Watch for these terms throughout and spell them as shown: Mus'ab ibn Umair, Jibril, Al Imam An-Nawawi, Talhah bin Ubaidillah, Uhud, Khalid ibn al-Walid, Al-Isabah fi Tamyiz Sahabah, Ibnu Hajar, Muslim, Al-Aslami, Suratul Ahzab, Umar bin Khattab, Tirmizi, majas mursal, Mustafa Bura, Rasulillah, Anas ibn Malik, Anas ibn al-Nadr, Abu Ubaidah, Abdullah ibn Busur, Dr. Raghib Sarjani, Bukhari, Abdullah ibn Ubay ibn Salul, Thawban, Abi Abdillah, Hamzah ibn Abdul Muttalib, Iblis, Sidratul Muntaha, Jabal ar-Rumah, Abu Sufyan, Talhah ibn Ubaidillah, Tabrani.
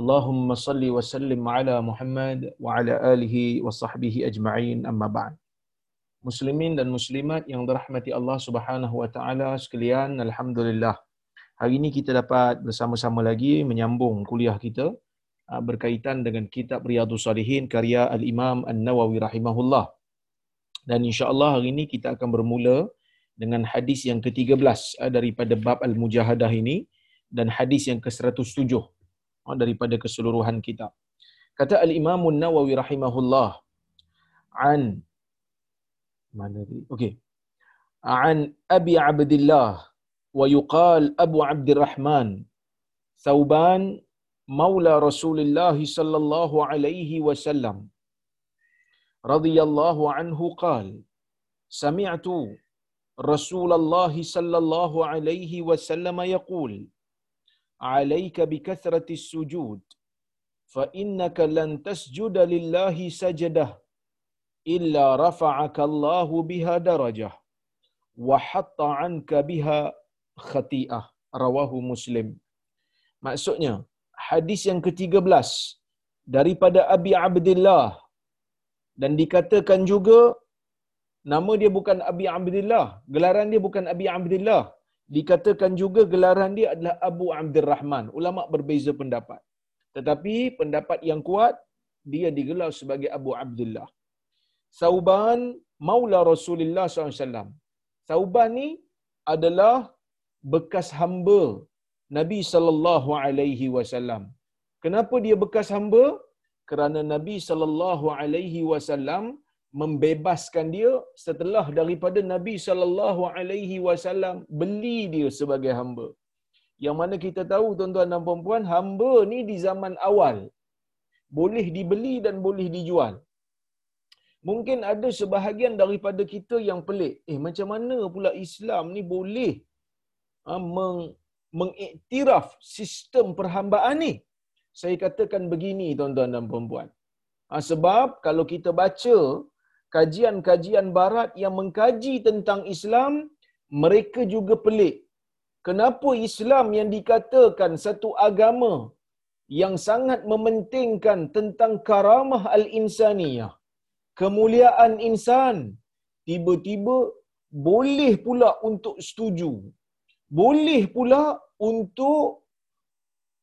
Allahumma salli wa sallim ala Muhammad wa ala alihi wa sahbihi ajma'in amma ba'd. Muslimin dan muslimat yang dirahmati Allah Subhanahu wa taala sekalian, alhamdulillah. Hari ini kita dapat bersama-sama lagi menyambung kuliah kita berkaitan dengan kitab Riyadhus Shalihin karya Al Imam An-Nawawi rahimahullah. Dan insya-Allah hari ini kita akan bermula dengan hadis yang ke-13 daripada bab Al-Mujahadah ini dan hadis yang ke-107. Daripada keseluruhan kitab. Kata Al-Imam An-Nawawi rahimahullah an Abi Abdillah wa yuqal Abu Abdurrahman Thawban maula Rasulillah sallallahu alaihi wasallam radhiyallahu anhu qala sami'tu Rasulullah sallallahu alaihi wasallam yaqul عليك بكثرة السجود فإنك لن تسجد لله سجدة إلا رفعك الله بها درجة وحط عنك بها خطيئة رواه مسلم. Maksudnya hadis yang ke-13 daripada Abi Abdillah, dan dikatakan juga nama dia bukan Abi Abdillah, gelaran dia bukan Abi Abdillah. Dikatakan juga gelaran dia adalah Abu Abdurrahman. Ulama berbeza pendapat. Tetapi pendapat yang kuat, dia digelar sebagai Abu Abdillah. Thawban maula Rasulillah SAW. Thawban ni adalah bekas hamba Nabi sallallahu alaihi wasallam. Kenapa dia bekas hamba? Kerana Nabi sallallahu alaihi wasallam membebaskan dia setelah daripada Nabi sallallahu alaihi wasallam beli dia sebagai hamba. Yang mana kita tahu tuan-tuan dan puan-puan, hamba ni di zaman awal boleh dibeli dan boleh dijual. Mungkin ada sebahagian daripada kita yang pelik, macam mana pula Islam ni boleh mengiktiraf sistem perhambaan ni? Saya katakan begini tuan-tuan dan puan-puan. Sebab kalau kita baca kajian-kajian barat yang mengkaji tentang Islam, mereka juga pelik. Kenapa Islam yang dikatakan satu agama yang sangat mementingkan tentang karamah al-insaniyah, kemuliaan insan, tiba-tiba boleh pula untuk setuju, boleh pula untuk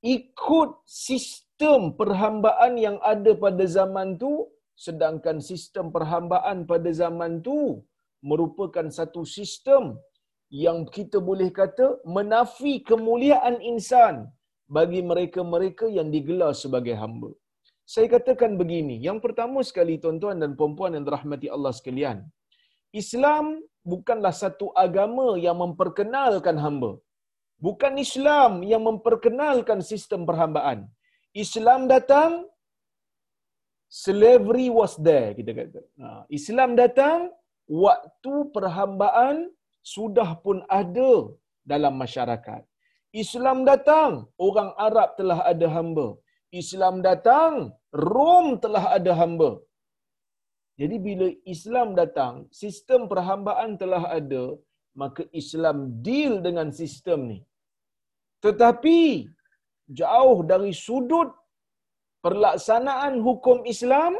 ikut sistem perhambaan yang ada pada zaman tu, sedangkan sistem perhambaan pada zaman tu merupakan satu sistem yang kita boleh kata menafi kemuliaan insan bagi mereka-mereka yang digelar sebagai hamba. Saya katakan begini, yang pertama sekali tuan-tuan dan puan-puan yang dirahmati Allah sekalian, Islam bukanlah satu agama yang memperkenalkan hamba. Bukan Islam yang memperkenalkan sistem perhambaan. Islam datang, slavery was there, kita kata. Islam datang, waktu perhambaan sudah pun ada dalam masyarakat. Islam datang, orang Arab telah ada hamba. Islam datang, Rom telah ada hamba. Jadi bila Islam datang, sistem perhambaan telah ada, maka Islam deal dengan sistem ni. Tetapi jauh dari sudut perlaksanaan hukum Islam,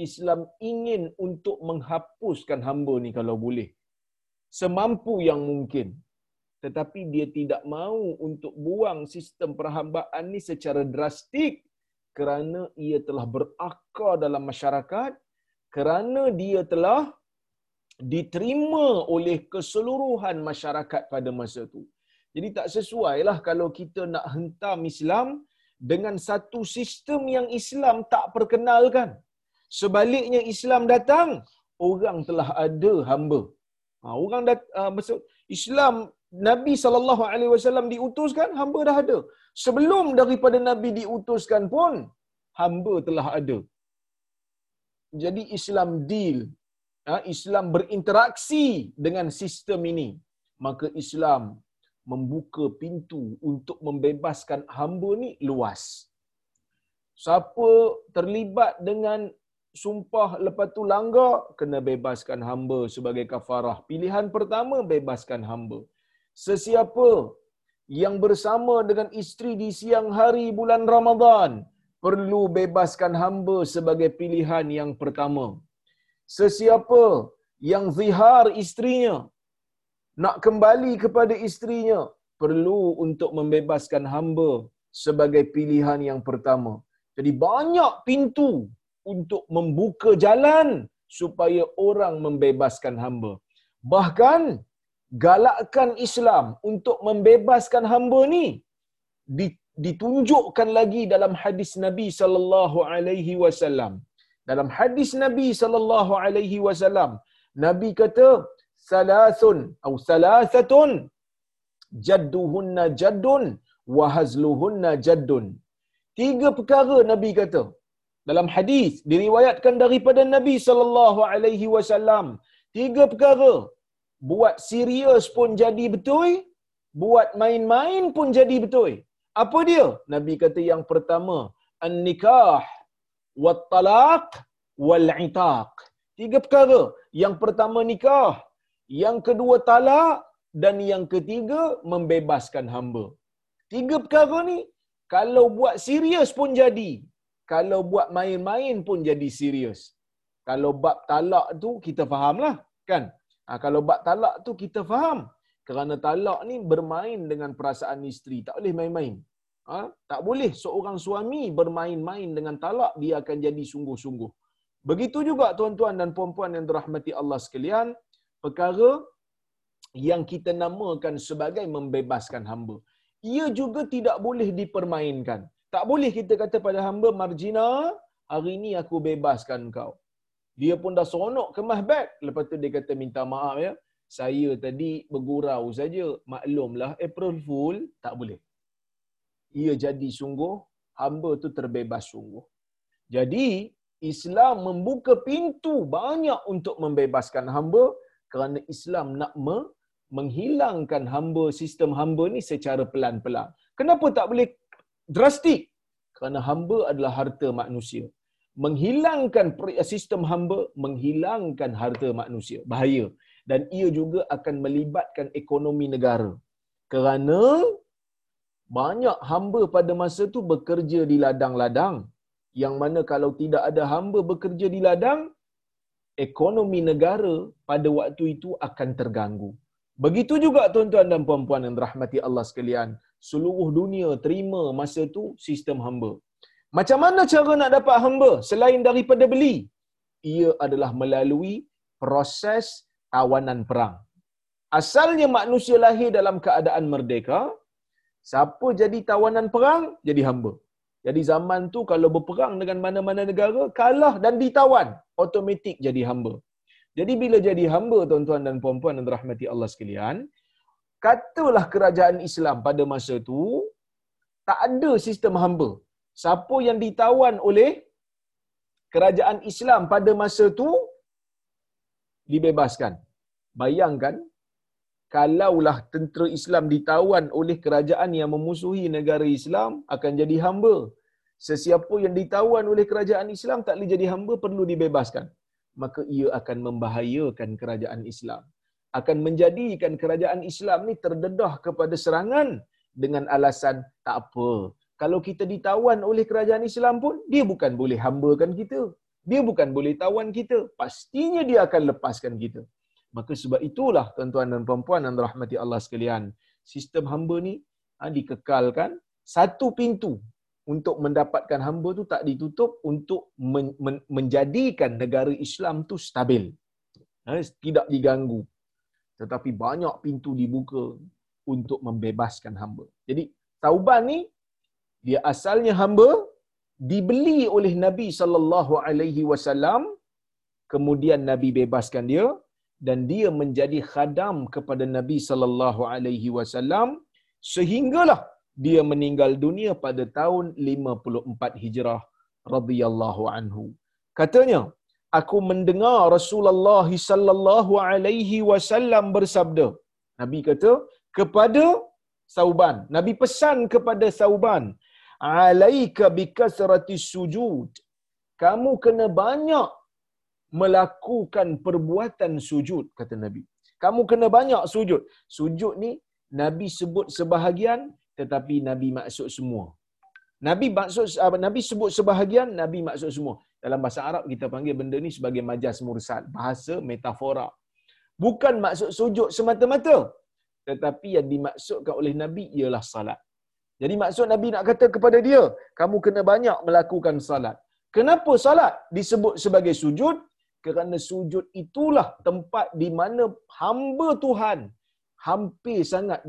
Islam ingin untuk menghapuskan hamba ni kalau boleh, semampu yang mungkin. Tetapi dia tidak mau untuk buang sistem perhambaan ni secara drastik kerana ia telah berakar dalam masyarakat, kerana dia telah diterima oleh keseluruhan masyarakat pada masa tu. Jadi tak sesuailah kalau kita nak hentam Islam dengan satu sistem yang Islam tak perkenalkan. Sebaliknya Islam datang, orang telah ada hamba. Orang Islam Nabi SAW diutuskan, hamba dah ada. Sebelum daripada Nabi diutuskan pun, hamba telah ada. Jadi Islam deal, Islam berinteraksi dengan sistem ini. Maka Islam membuka pintu untuk membebaskan hamba ni luas. Siapa terlibat dengan sumpah lepas tu langgar, kena bebaskan hamba sebagai kafarah. Pilihan pertama, bebaskan hamba. Sesiapa yang bersama dengan isteri di siang hari bulan Ramadan, perlu bebaskan hamba sebagai pilihan yang pertama. Sesiapa yang zihar isterinya, nak kembali kepada isterinya, perlu untuk membebaskan hamba sebagai pilihan yang pertama. Jadi banyak pintu untuk membuka jalan supaya orang membebaskan hamba. Bahkan galakkan Islam untuk membebaskan hamba ni ditunjukkan lagi dalam hadis Nabi sallallahu alaihi wasallam. Dalam hadis Nabi sallallahu alaihi wasallam, Nabi kata salasun atau salasatun jadduhunna jaddun wa hazluhunna jaddun. Tiga perkara Nabi kata. Dalam hadis diriwayatkan daripada Nabi sallallahu alaihi wasallam, tiga perkara buat serius pun jadi betul, buat main-main pun jadi betul. Apa dia? Nabi kata yang pertama, an-nikah wat talaq wal itaq. Tiga perkara. Yang pertama nikah, yang kedua talak, dan yang ketiga membebaskan hamba. Tiga perkara ni kalau buat serius pun jadi, kalau buat main-main pun jadi serius. Kalau bab talak tu kita fahamlah, kan? Kalau bab talak tu kita faham. Kerana talak ni bermain dengan perasaan isteri, tak boleh main-main. Tak boleh seorang suami bermain-main dengan talak, dia akan jadi sungguh-sungguh. Begitu juga tuan-tuan dan puan-puan yang dirahmati Allah sekalian, perkara yang kita namakan sebagai membebaskan hamba, ia juga tidak boleh dipermainkan. Tak boleh kita kata pada hamba marjina, hari ni aku bebaskan kau. Dia pun dah seronok kemas beg. Lepas tu dia kata minta maaf ya, saya tadi bergurau saja. Maklumlah April Fool, tak boleh. Ia jadi sungguh, hamba tu terbebas sungguh. Jadi Islam membuka pintu banyak untuk membebaskan hamba kerana Islam nak menghilangkan hamba, sistem hamba ni secara pelan-pelan. Kenapa tak boleh drastik? Kerana hamba adalah harta manusia. Menghilangkan sistem hamba, menghilangkan harta manusia. Bahaya. Dan ia juga akan melibatkan ekonomi negara. Kerana banyak hamba pada masa tu bekerja di ladang-ladang. Yang mana kalau tidak ada hamba bekerja di ladang, ekonomi negara pada waktu itu akan terganggu. Begitu juga tuan-tuan dan puan-puan yang dirahmati Allah sekalian, seluruh dunia terima masa tu sistem hamba. Macam mana cara nak dapat hamba selain daripada beli? Ia adalah melalui proses tawanan perang. Asalnya manusia lahir dalam keadaan merdeka, siapa jadi tawanan perang, jadi hamba. Jadi zaman tu kalau berperang dengan mana-mana negara, kalah dan ditawan, automatik jadi hamba. Jadi bila jadi hamba tuan-tuan dan puan-puan yang dirahmati Allah sekalian, katalah kerajaan Islam pada masa tu tak ada sistem hamba. Siapa yang ditawan oleh kerajaan Islam pada masa tu dibebaskan. Bayangkan kalaulah tentera Islam ditawan oleh kerajaan yang memusuhi negara Islam, akan jadi hamba. Sesiapa yang ditawan oleh kerajaan Islam tak boleh jadi hamba, perlu dibebaskan. Maka ia akan membahayakan kerajaan Islam, akan menjadikan kerajaan Islam ni terdedah kepada serangan dengan alasan tak apa. Kalau kita ditawan oleh kerajaan Islam pun, dia bukan boleh hambakan kita. Dia bukan boleh tawan kita. Pastinya dia akan lepaskan kita. Maka sebab itulah tuan-tuan dan puan-puan yang dirahmati Allah sekalian, sistem hamba ni dikekalkan. Satu pintu untuk mendapatkan hamba tu tak ditutup untuk menjadikan negara Islam tu stabil. Tidak diganggu. Tetapi banyak pintu dibuka untuk membebaskan hamba. Jadi Thawban ni dia asalnya hamba, dibeli oleh Nabi sallallahu alaihi wasallam, kemudian Nabi bebaskan dia. dan dia menjadi khadam kepada Nabi sallallahu alaihi wasallam sehinggalah dia meninggal dunia pada tahun 54 Hijrah radhiyallahu anhu. Katanya, aku mendengar Rasulullah sallallahu alaihi wasallam bersabda. Nabi kata kepada Thawban, Nabi pesan kepada Thawban, alaika bikasrati sujud, kamu kena banyak melakukan perbuatan sujud, kata Nabi. Kamu kena banyak sujud. Sujud ni Nabi sebut sebahagian, tetapi Nabi maksud semua. Nabi sebut sebahagian, Nabi maksud semua. Dalam bahasa Arab kita panggil benda ni sebagai majas mursal, bahasa metafora. Bukan maksud sujud semata-mata, tetapi yang dimaksudkan oleh Nabi ialah salat. Jadi maksud Nabi nak kata kepada dia, kamu kena banyak melakukan salat. Kenapa salat disebut sebagai sujud? Kerana sujud itulah tempat di mana hamba Tuhan hampir sangat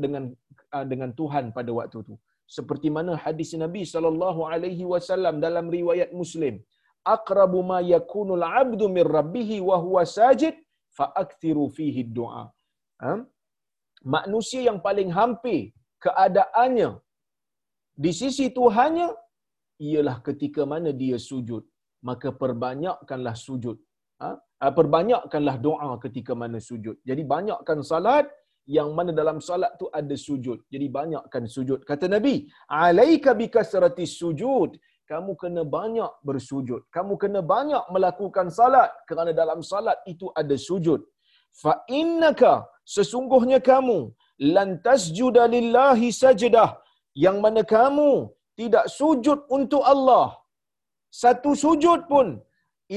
dengan Tuhan pada waktu itu. Seperti mana hadis Nabi sallallahu alaihi wasallam dalam riwayat Muslim, aqrabu ma yakunul 'abdu min rabbih wa huwa sajid fa akthiru fihi ad-du'a. Manusia yang paling hampir keadaannya di sisi Tuhannya ialah ketika mana dia sujud, maka perbanyakkanlah sujud. Perbanyakkanlah doa ketika mana sujud. Jadi banyakkan salat, yang mana dalam salat tu ada sujud. Jadi banyakkan sujud. Kata Nabi, alaika bikasrati sujud. Kamu kena banyak bersujud. Kamu kena banyak melakukan salat kerana dalam salat itu ada sujud. Fa innaka, sesungguhnya kamu lan tasjuda lillahi sajdah, yang mana kamu tidak sujud untuk Allah satu sujud pun,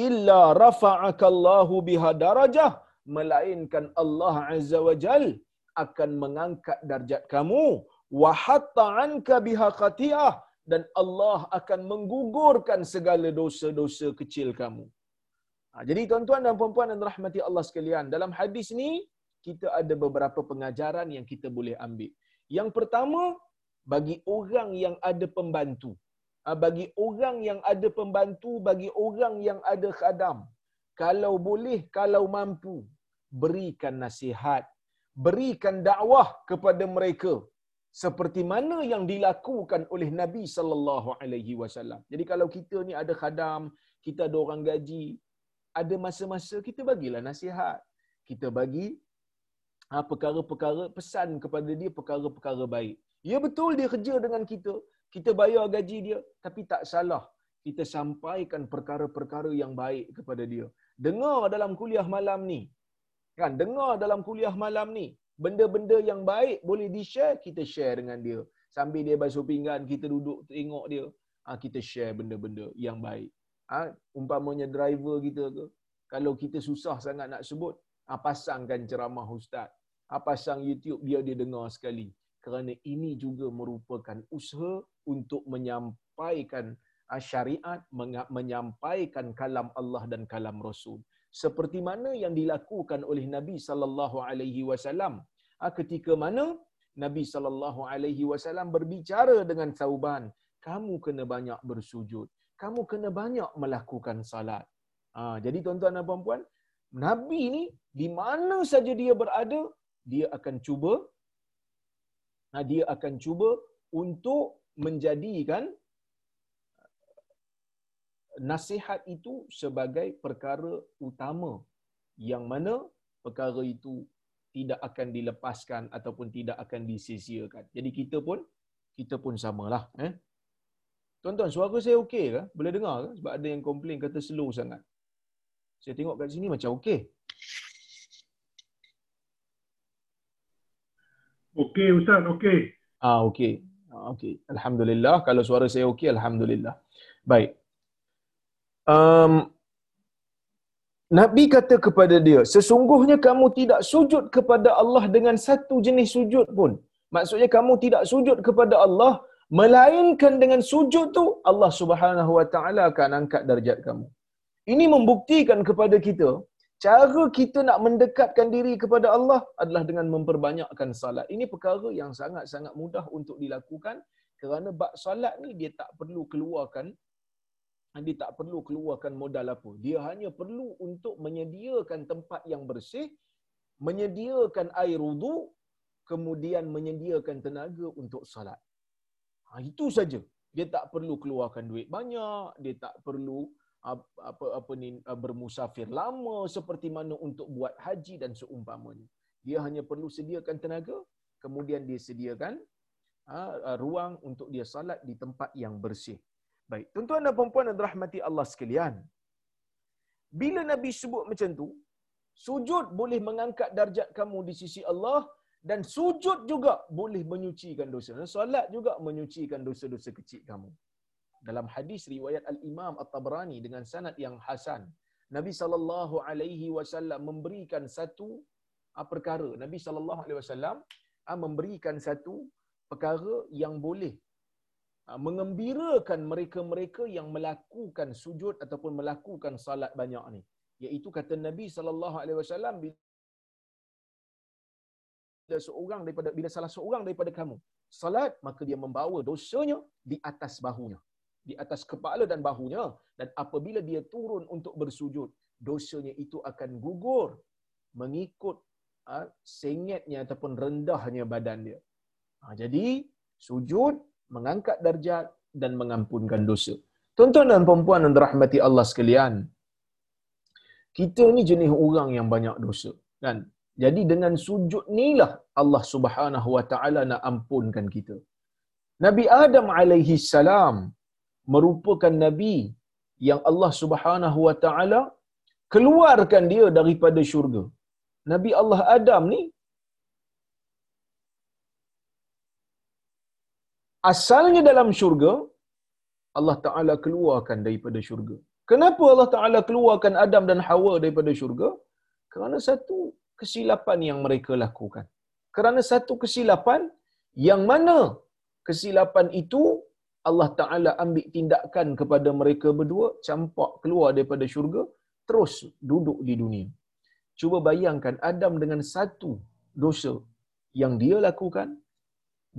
illa rafa'akallahu biha darajah, melainkan Allah azza wajal akan mengangkat darjat kamu, wa hatta anka biha khati'ah, dan Allah akan menggugurkan segala dosa-dosa kecil kamu. Jadi tuan-tuan dan puan-puan yang dirahmati Allah sekalian, dalam hadis ni kita ada beberapa pengajaran yang kita boleh ambil. Yang pertama, bagi orang yang ada pembantu, bagi orang yang ada pembantu, bagi orang yang ada khadam, kalau boleh, kalau mampu, berikan nasihat, berikan dakwah kepada mereka seperti mana yang dilakukan oleh Nabi sallallahu alaihi wasallam. Jadi kalau kita ni ada khadam, kita ada orang gaji, ada masa-masa kita bagilah nasihat, kita bagi perkara-perkara, pesan kepada dia perkara-perkara baik. Ya betul dia kerja dengan kita, kita bayar gaji dia, tapi tak salah kita sampaikan perkara-perkara yang baik kepada dia. Dengar dalam kuliah malam ni. Kan, dengar dalam kuliah malam ni, benda-benda yang baik boleh di-share, kita share dengan dia. Sambil dia basuh pinggan, kita duduk tengok dia. Kita share benda-benda yang baik. Umpamanya driver kita ke, kalau kita susah sangat nak sebut, pasangkan ceramah ustaz. Pasang YouTube biar dia dengar sekali. Kerana ini juga merupakan usaha untuk menyampaikan syariat, menyampaikan kalam Allah dan kalam Rasul. Seperti mana yang dilakukan oleh Nabi sallallahu alaihi wasallam ketika mana Nabi sallallahu alaihi wasallam berbicara dengan Thawban, kamu kena banyak bersujud, kamu kena banyak melakukan salat. Jadi tuan-tuan dan puan-puan, Nabi ni di mana saja dia berada, dia akan cuba untuk menjadikan nasihat itu sebagai perkara utama, yang mana perkara itu tidak akan dilepaskan ataupun tidak akan disia-siakan. Jadi kita pun samalah. Tuan-tuan, suara saya okey ke? Boleh dengar ke? Sebab ada yang komplain kata slow sangat. Saya tengok kat sini macam okey. Okey ustaz, okey. Okey. Okey. Alhamdulillah, kalau suara saya okey, alhamdulillah. Baik. Nabi kata kepada dia, sesungguhnya kamu tidak sujud kepada Allah dengan satu jenis sujud pun. Maksudnya kamu tidak sujud kepada Allah, melainkan dengan sujud tu Allah Subhanahu wa taala akan angkat darjat kamu. Ini membuktikan kepada kita, cara kita nak mendekatkan diri kepada Allah adalah dengan memperbanyakkan salat. Ini perkara yang sangat-sangat mudah untuk dilakukan kerana bab salat ni dia tak perlu keluarkan modal apa. Dia hanya perlu untuk menyediakan tempat yang bersih, menyediakan air wudu, kemudian menyediakan tenaga untuk salat. Itu saja. Dia tak perlu keluarkan duit banyak, dia tak perlu bermusafir lama seperti mana untuk buat haji dan seumpamanya. Dia hanya perlu sediakan tenaga, kemudian dia sediakan ruang untuk dia salat di tempat yang bersih. Baik, tuan-tuan dan puan-puan yang dirahmati Allah sekalian. Bila Nabi sebut macam tu, sujud boleh mengangkat darjat kamu di sisi Allah, dan sujud juga boleh menyucikan dosa. Solat juga menyucikan dosa-dosa kecil kamu. Dalam hadis riwayat Al-Imam At-Tabrani dengan sanad yang hasan, Nabi sallallahu alaihi wasallam memberikan satu perkara. Nabi sallallahu alaihi wasallam memberikan satu perkara yang boleh mengembirakan mereka-mereka yang melakukan sujud ataupun melakukan salat banyak ni, iaitu kata Nabi sallallahu alaihi wasallam, bila salah seorang daripada kamu salat, maka dia membawa dosanya di atas bahunya, di atas kepala dan bahunya, dan apabila dia turun untuk bersujud, dosanya itu akan gugur mengikut sengitnya ataupun rendahnya badan dia. Jadi sujud mengangkat darjat dan mengampunkan dosa. Tuan-tuan dan puan-puan yang dirahmati Allah sekalian, kita ni jenis orang yang banyak dosa, kan? Jadi dengan sujud inilah Allah Subhanahu wa taala nak ampunkan kita. Nabi Adam alaihi salam merupakan nabi yang Allah Subhanahu wa taala keluarkan dia daripada syurga. Nabi Allah Adam ni asalnya dalam syurga, Allah Ta'ala keluarkan daripada syurga. Kenapa Allah Ta'ala keluarkan Adam dan Hawa daripada syurga? Kerana satu kesilapan yang mereka lakukan. Kerana satu kesilapan yang mana kesilapan itu Allah Ta'ala ambil tindakan kepada mereka berdua, campak keluar daripada syurga, terus duduk di dunia. Cuba bayangkan Adam dengan satu dosa yang dia lakukan,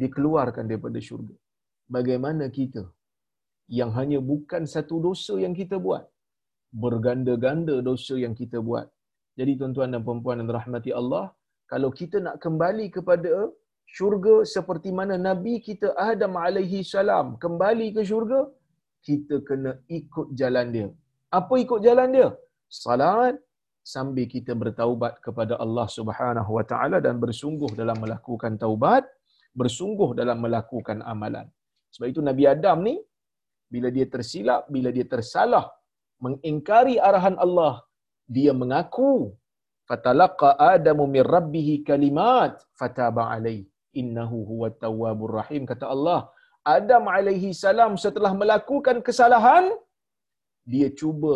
dikeluarkan daripada syurga. Bagaimana kita yang hanya bukan satu dosa yang kita buat, berganda-ganda dosa yang kita buat. Jadi tuan-tuan dan puan-puan yang dirahmati Allah, kalau kita nak kembali kepada syurga seperti mana Nabi kita Adam alaihi salam kembali ke syurga, kita kena ikut jalan dia. Apa ikut jalan dia? Salat sambil kita bertaubat kepada Allah Subhanahu wa taala dan bersungguh dalam melakukan taubat, bersungguh dalam melakukan amalan. Sebab itu Nabi Adam ni bila dia tersilap, bila dia tersalah, mengingkari arahan Allah, dia mengaku, fatalaqa adamu min rabbih kalimat fataba alaihi innahu huwat tawwabur rahim. Kata Allah, Adam alaihi salam setelah melakukan kesalahan, dia cuba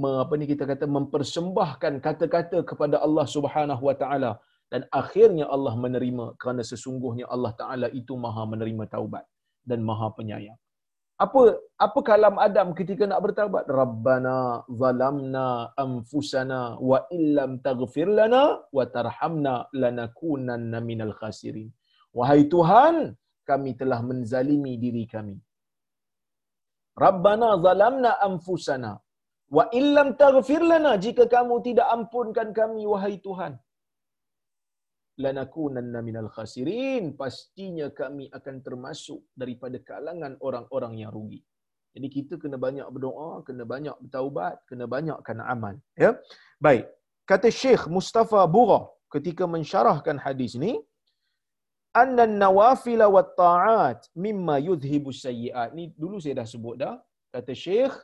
mempersembahkan kata-kata kepada Allah Subhanahu wa taala, dan akhirnya Allah menerima, kerana sesungguhnya Allah Ta'ala itu maha menerima taubat dan maha penyayang. Apa kalam Adam ketika nak bertaubat? Rabbana zalamna anfusana wa illam taghfir lana wa tarhamna lanakunanna minal khasirin. Wahai Tuhan, kami telah menzalimi diri kami. Rabbana zalamna anfusana wa illam taghfir lana, jika kamu tidak ampunkan kami wahai Tuhan, lanakunanna minal khasirin, pastinya kami akan termasuk daripada kalangan orang-orang yang rugi. Jadi kita kena banyak berdoa, kena banyak bertaubat, kena banyakkan amal, ya. Baik, kata Syekh Mustafa Bura ketika mensyarahkan hadis ni, anna an-nawafil wat ta'at mimma yudhibu sayyi'at. Ni dulu saya dah sebut dah. Kata Syekh,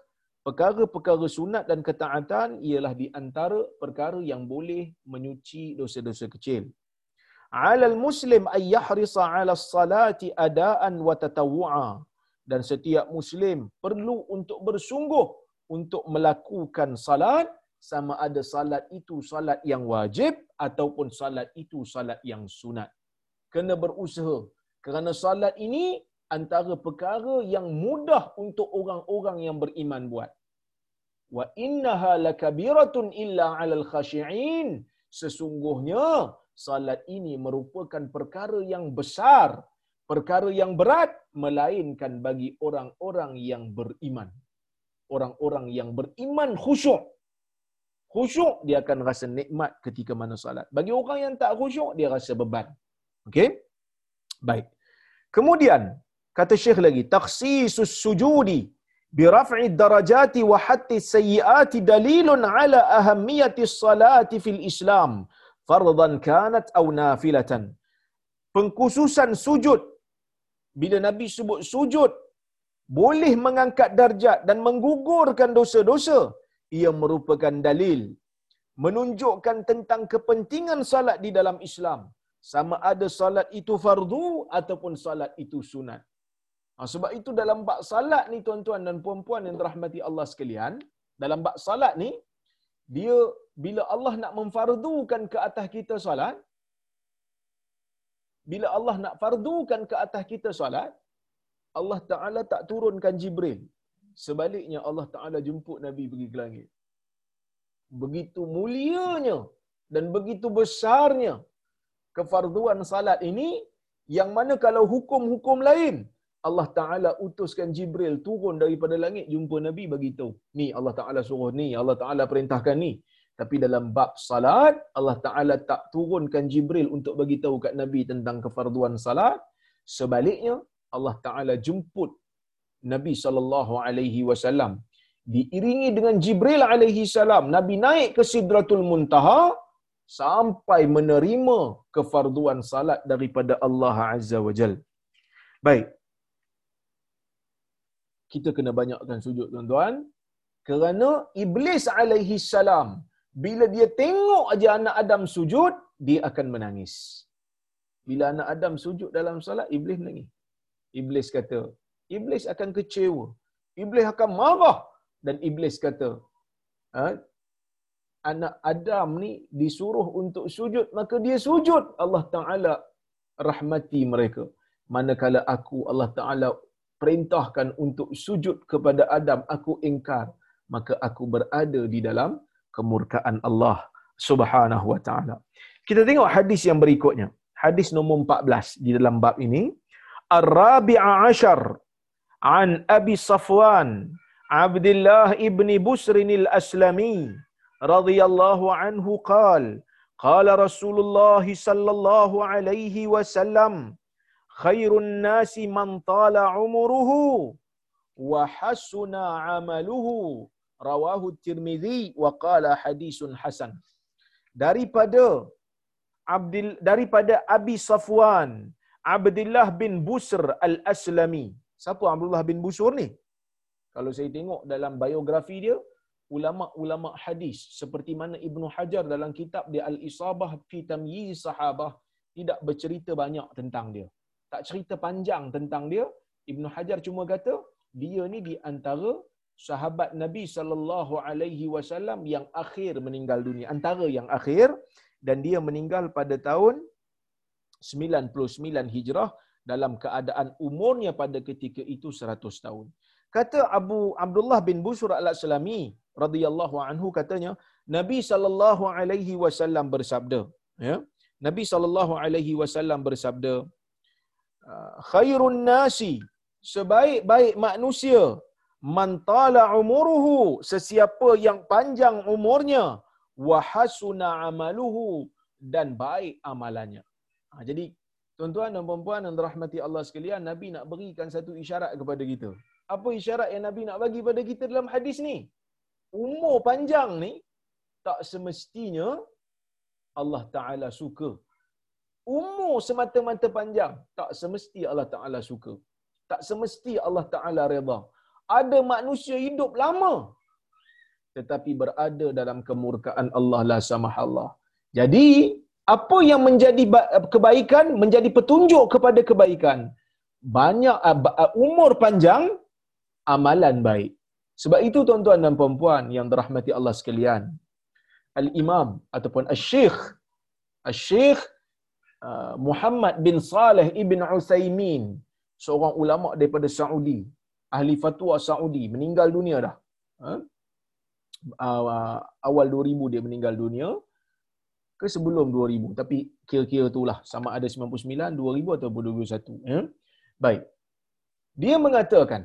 perkara-perkara sunat dan ketaatan ialah di antara perkara yang boleh menyuci dosa-dosa kecil. Alal muslim ay yahrisa 'ala as-salati adaan wa tatawwu'a, dan setiap muslim perlu untuk bersungguh untuk melakukan salat, sama ada salat itu salat yang wajib ataupun salat itu salat yang sunat. Kena berusaha, kerana salat ini antara perkara yang mudah untuk orang-orang yang beriman buat. Wa innaha lakabiratun illa 'alal khashi'in, sesungguhnya salat ini merupakan perkara yang besar, perkara yang berat, melainkan bagi orang-orang yang beriman. Orang-orang yang beriman khusyuk. khusyuk, dia akan rasa nikmat ketika mana solat. Bagi orang yang tak khusyuk, dia rasa beban. Okey? Baik. Kemudian kata Syekh lagi, takhsisus sujudi bi raf'i darajati wa hatti sayyiati dalilun ala ahammiyati as-salati fil Islam, fardhan kanat aw nafilatan. Pengkhususan sujud, bila Nabi sebut sujud boleh mengangkat darjat dan menggugurkan dosa-dosa, ia merupakan dalil menunjukkan tentang kepentingan salat di dalam Islam, sama ada salat itu fardu ataupun salat itu sunat. Sebab itu dalam bab salat ni tuan-tuan dan puan-puan yang dirahmati Allah sekalian, dalam bab salat ni dia bila Allah nak memfardukan ke atas kita salat, bila Allah nak fardukan ke atas kita salat, Allah Ta'ala tak turunkan Jibril. Sebaliknya Allah Ta'ala jemput Nabi pergi ke langit. Begitu mulianya dan begitu besarnya kefarduan salat ini, yang mana kalau hukum-hukum lain, Allah Ta'ala utuskan Jibril turun daripada langit jumpa Nabi bagi tahu. Ni Allah Ta'ala suruh ni, Allah Ta'ala perintahkan ni. Tapi dalam bab salat, Allah Ta'ala tak turunkan Jibril untuk bagi tahu kat Nabi tentang kefarduan salat. Sebaliknya, Allah Ta'ala jemput Nabi SAW diiringi dengan Jibril alaihissalam. Nabi naik ke Sidratul Muntaha sampai menerima kefarduan salat daripada Allah Azza wa Jal. Baik. Kita kena banyakkan sujud tuan-tuan, kerana Iblis alaihissalam bila dia tengok aja anak Adam sujud, dia akan menangis. Bila anak Adam sujud dalam salat, Iblis menangis. Iblis kata, Iblis akan kecewa, Iblis akan marah, dan Iblis kata, anak Adam ni disuruh untuk sujud, maka dia sujud. Allah Ta'ala rahmati mereka. Manakala aku, Allah Ta'ala perintahkan untuk sujud kepada Adam, aku ingkar, maka aku berada di dalam kemurkaan Allah Subhanahu wa Ta'ala. Kita tengok hadis yang berikutnya. Hadis nombor 14 di dalam bab ini. Ar-Rabi'a Ashar an Abi Safwan Abdullah ibn Busr al-Aslami radhiyallahu anhu qala qala Rasulullah sallallahu alaihi wasallam, khairun nasi man tala umruhu wa hasuna amaluhu, rawahu Tirmizi wa qala hadisun hasan. Daripada Abi Safwan Abdullah bin Busr al-Aslami. Siapa Abdullah bin Busur ni? Kalau saya tengok dalam biografi dia, ulama-ulama hadis seperti mana Ibnu Hajar dalam kitab dia Al-Isabah fi Tamyiz Sahabah tidak bercerita banyak tentang dia. Tak cerita panjang tentang dia. Ibnu Hajar cuma kata dia ni di antara sahabat Nabi sallallahu alaihi wasallam yang akhir meninggal dunia, antara yang akhir, dan dia meninggal pada tahun 99 Hijrah dalam keadaan umurnya pada ketika itu 100 tahun. Kata Abu Abdullah bin Busur al-Aslami radhiyallahu anhu, katanya Nabi sallallahu alaihi wasallam bersabda, Nabi sallallahu alaihi wasallam bersabda, khairun nasi, sebaik-baik manusia, man tala umuruhu, sesiapa yang panjang umurnya, wa hasuna amaluhu, dan baik amalannya. Jadi tuan-tuan dan puan-puan yang dirahmati Allah sekalian, Nabi nak berikan satu isyarat kepada kita. Apa isyarat yang Nabi nak bagi pada kita dalam hadis ni? Umur panjang ni tak semestinya Allah Ta'ala suka. Umur semata-mata panjang tak semesti Allah Ta'ala suka. Tak semesti Allah Ta'ala redha. Ada manusia hidup lama tetapi berada dalam kemurkaan Allah la samahallah. Jadi apa yang menjadi kebaikan menjadi petunjuk kepada kebaikan. Banyak umur panjang, amalan baik. Sebab itu tuan-tuan dan puan-puan yang dirahmati Allah sekalian, Al Imam ataupun Al-Syekh Muhammad bin Saleh ibn Utsaimin, seorang ulama daripada Saudi, ahli fatwa Saudi, meninggal dunia dah. Awal 2000 dia meninggal dunia. Ke sebelum 2000, tapi kira-kira itulah, sama ada 99, 2000 atau 2021. Baik. Dia mengatakan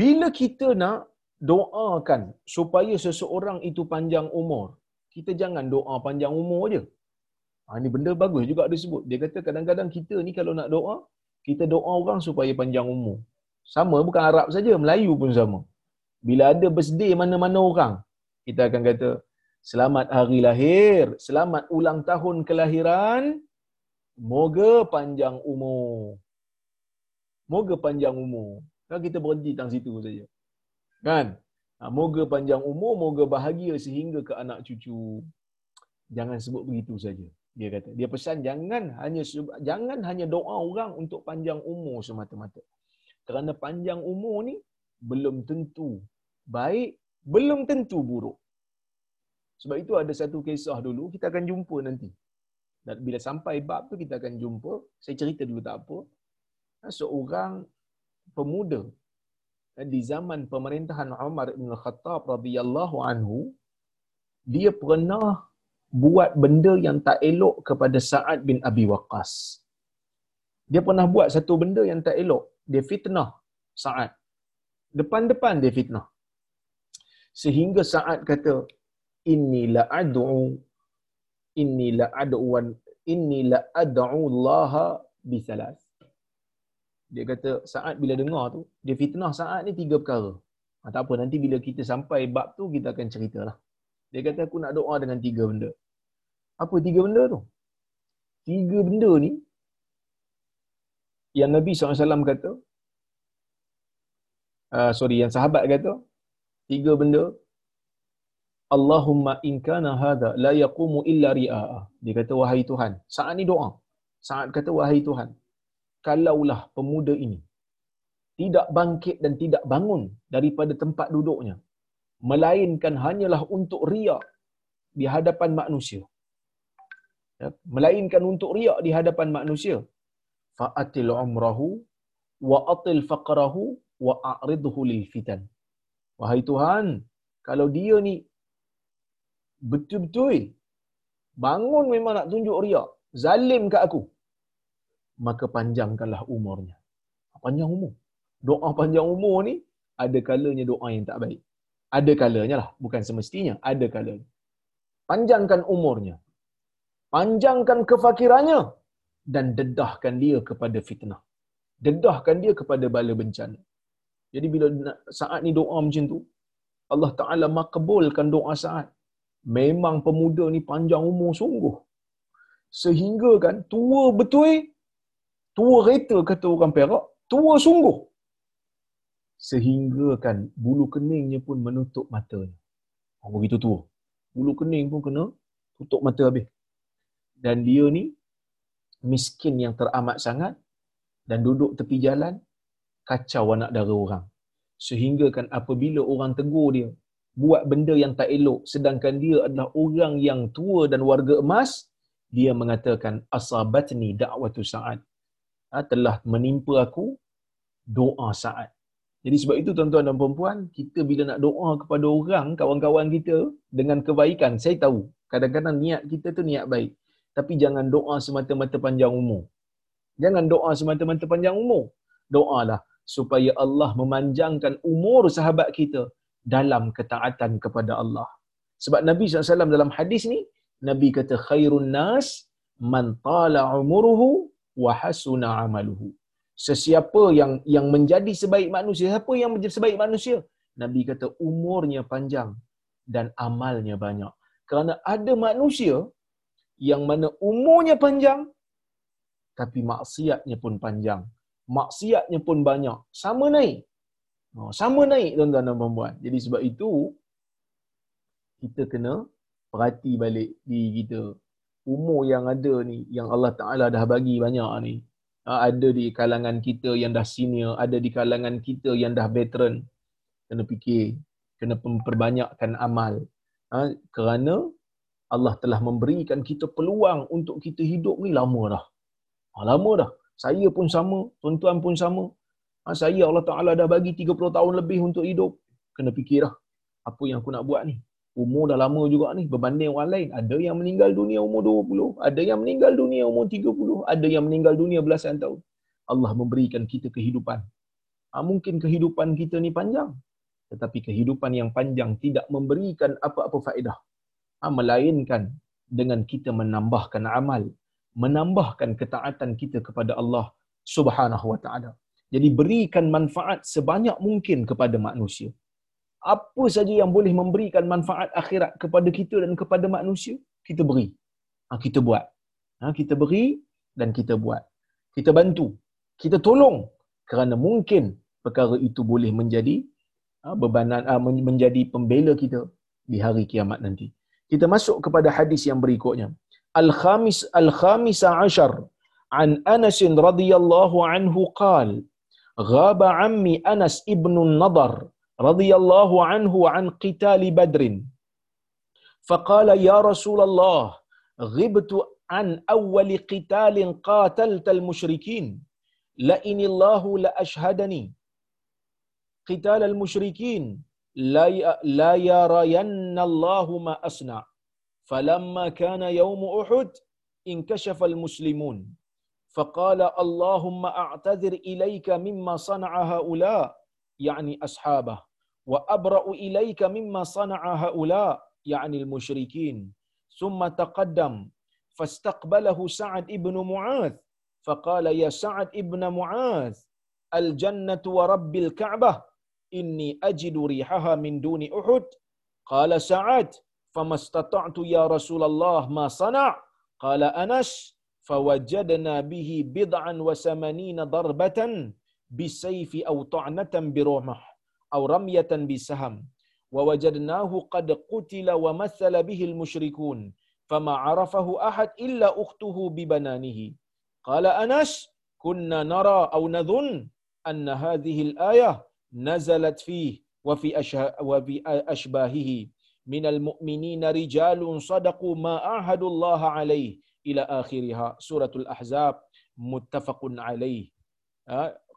bila kita nak doakan supaya seseorang itu panjang umur. Kita jangan doa panjang umur je. Ini benda bagus juga dia sebut. Dia kata kadang-kadang kita ni kalau nak doa, kita doa orang supaya panjang umur. Sama bukan Arab saja, Melayu pun sama. Bila ada birthday mana-mana orang, kita akan kata selamat hari lahir, selamat ulang tahun kelahiran, moga panjang umur. Moga panjang umur. Kalau kita berhenti tang situ saja. Kan? Moga panjang umur, moga bahagia sehingga ke anak cucu. Jangan sebut begitu saja. Dia kata, dia pesan jangan hanya doa orang untuk panjang umur semata-mata. Kerana panjang umur ni belum tentu baik, belum tentu buruk. Sebab itu ada satu kisah dulu, kita akan jumpa nanti. Dan bila sampai bab tu kita akan jumpa. Saya cerita dulu tak apa. Seorang pemuda di zaman pemerintahan Umar bin Khattab radhiyallahu anhu, dia pernah buat benda yang tak elok kepada Sa'd bin Abi Waqqas. Dia pernah buat satu benda yang tak elok. Dia fitnah Sa'd. Depan-depan dia fitnah. Sehingga Sa'd kata, inni la ad'u Allah bi salas. Dia kata Sa'd bila dengar tu, dia fitnah Sa'd ni tiga perkara. Tak apa, nanti bila kita sampai bab tu kita akan ceritalah. Dia kata aku nak doa dengan tiga benda. Apa tiga benda tu? Tiga benda ni yang Nabi SAW kata, yang sahabat kata, tiga benda. Allahumma in kana hadha la yaqumu illa ri'a'a. Dia kata wahai Tuhan, Sa'd ni doa. Sa'd kata wahai Tuhan, kalaulah pemuda ini tidak bangkit dan tidak bangun daripada tempat duduknya, melainkan hanyalah untuk riya di hadapan manusia. Melainkan untuk riya di hadapan manusia. Fa'atil umrahu wa atil faqrahu wa a'ridhu lil fitan. Wahai Tuhan, kalau dia ni betul-betul bangun memang nak tunjuk riya, zalim kat aku, maka panjangkanlah umurnya. Panjang umur. Doa panjang umur ni ada kalanya doa yang tak baik. Ada kalanya lah, bukan semestinya, ada kalanya. Panjangkan umurnya. Panjangkan kefakirannya dan dedahkan dia kepada fitnah. Dedahkan dia kepada bala bencana. Jadi bila Sa'd ni doa macam tu, Allah Ta'ala makbulkan doa Sa'd. Memang pemuda ni panjang umur sungguh. Sehingga kan tua betul, tua reta kata orang Perak, tua sungguh. Sehingga kan bulu keningnya pun menutup matanya. Oh, begitu tua. Bulu kening pun kena tutup mata habis. Dan dia ni miskin yang teramat sangat dan duduk tepi jalan, kacau anak dara orang. Sehingga kan apabila orang tegur dia, buat benda yang tak elok, sedangkan dia adalah orang yang tua dan warga emas, dia mengatakan, asabatni da'watu Sa'd. Telah menimpa aku doa Sa'd. Jadi sebab itu tuan-tuan dan puan-puan, kita bila nak doa kepada orang, kawan-kawan kita dengan kebaikan, saya tahu kadang-kadang niat kita tu niat baik. Tapi jangan doa semata-mata panjang umur. Jangan doa semata-mata panjang umur. Doalah supaya Allah memanjangkan umur sahabat kita dalam ketaatan kepada Allah. Sebab Nabi SAW dalam hadis ni, Nabi kata khairun nas man tala umuruhu wa hasuna amaluhu. Sesiapa yang menjadi sebaik manusia, siapa yang menjadi sebaik manusia? Nabi kata umurnya panjang dan amalnya banyak. Kerana ada manusia yang mana umurnya panjang tapi maksiatnya pun panjang. Maksiatnya pun banyak. Sama naik tuan-tuan dan puan-puan. Jadi sebab itu kita kena perhati balik diri kita. Umur yang ada ni yang Allah Taala dah bagi banyak ni. Ada di kalangan kita yang dah senior, ada di kalangan kita yang dah veteran. Kena fikir, kena memperbanyakkan amal. Kerana Allah telah memberikan kita peluang untuk kita hidup ni lama dah. Lama dah. Saya pun sama, tuan-tuan pun sama. Saya Allah Ta'ala dah bagi 30 tahun lebih untuk hidup. Kena fikir dah, apa yang aku nak buat ni? Umur dah lama juga ni, berbanding orang lain. Ada yang meninggal dunia umur 20, ada yang meninggal dunia umur 30, ada yang meninggal dunia belasan tahun. Allah memberikan kita kehidupan. Mungkin kehidupan kita ni panjang. Tetapi kehidupan yang panjang tidak memberikan apa-apa faedah, melainkan dengan kita menambahkan amal, menambahkan ketaatan kita kepada Allah Subhanahu wa Ta'ala. Jadi berikan manfaat sebanyak mungkin kepada manusia. Apa saja yang boleh memberikan manfaat akhirat kepada kita dan kepada manusia, kita beri. Kita buat. Kita beri dan kita buat. Kita bantu. Kita tolong. Kerana mungkin perkara itu boleh menjadi bebanan, menjadi pembela kita di hari kiamat nanti. Kita masuk kepada hadis yang berikutnya. Al-khamisa ashar. An Anas radhiyallahu anhu qala ghaba ammi Anas ibn al-Nadr radhiyallahu anhu an qitali badrin faqala ya Rasulullah ghibtu an awwal qitalin qatalta al-musyrikin la in illahu la ashhadani qital al-musyrikin la yarayanna Allahu ma asna falamma kana yawm Uhud inkashafa al-muslimun فقال اللهم أعتذر إليك مما صنع هؤلاء يعني أصحابه وأبرأ إليك مما صنع هؤلاء يعني المشركين ثم تقدم فاستقبله سعد ابن معاذ فقال يا سعد ابن معاذ الجنة ورب الكعبة إني أجد ريحها من دون أحد قال سعد فما استطعت يا رسول الله ما صنع قال أنس فوجدنا به بضعا وثمانين ضربة بسيف أو طعنة برمح أو رمية بسهم ووجدناه قد قتل ومثل به المشركون فما عرفه أحد إلا أخته ببنانه قال أنس كنا نرى أو نظن أن هذه الآية نزلت فيه وفي أشباهه من المؤمنين رجال صدقوا ما عاهدوا الله عليه ila akhirih suratul ahzab muttafaqun alaih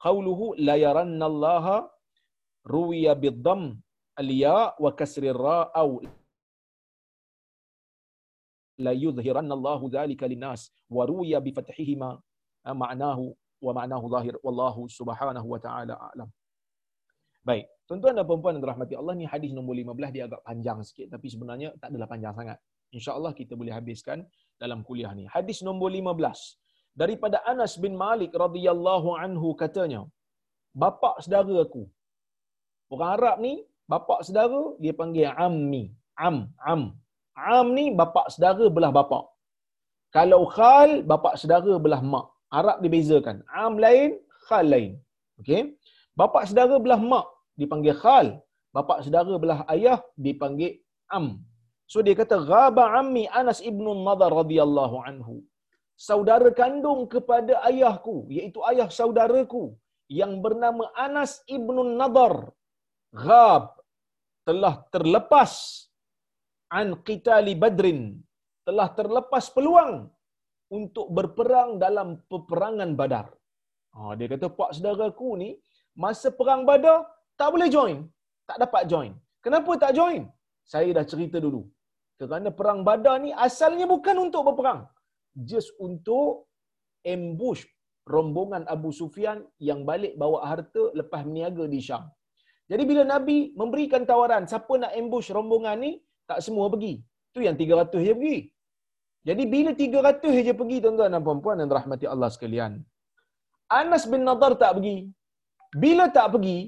qawluhu la yaranna allaha ruwiya biddam alya wa kasrir ra aw la yuzhiranna allahu dhalika linnas wa ruwiya bi fathihima ma'nahu wa ma'nahu zahir wallahu subhanahu wa ta'ala a'lam. Baik, tuan-tuan dan puan-puan yang dirahmati Allah, ni hadis nombor 15, dia agak panjang sikit tapi sebenarnya tak adalah panjang sangat. InsyaAllah kita boleh habiskan dalam kuliah ni. Hadis nombor 15. Daripada Anas bin Malik radhiyallahu anhu katanya, bapak saudara aku. Orang Arab ni, bapak saudara dia panggil ammi. Am. Am ni bapak saudara belah bapak. Kalau khal, bapak saudara belah mak. Arab dibezakan. Am lain, khal lain. Okey. Bapak saudara belah mak dipanggil khal. Bapak saudara belah ayah dipanggil am. So dia kata ghaba ammi Anas ibn al-Nadr radhiyallahu anhu. Saudara kandung kepada ayahku, iaitu ayah saudaraku yang bernama Anas ibn al-Nadr, ghab, telah terlepas, an qitali badrin, telah terlepas peluang untuk berperang dalam peperangan Badar. Dia kata pak saudaraku ni masa perang Badar tak boleh join, tak dapat join. Kenapa tak join? Saya dah cerita dulu. Kerana perang Badar ni asalnya bukan untuk berperang. Just untuk ambush rombongan Abu Sufyan yang balik bawa harta lepas meniaga di Syam. Jadi bila Nabi memberikan tawaran siapa nak ambush rombongan ni, tak semua pergi. Tu yang 300 je pergi. Jadi bila 300 je pergi, tuan-tuan dan puan-puan yang dirahmati Allah sekalian, Anas bin Nadr tak pergi. Bila tak pergi,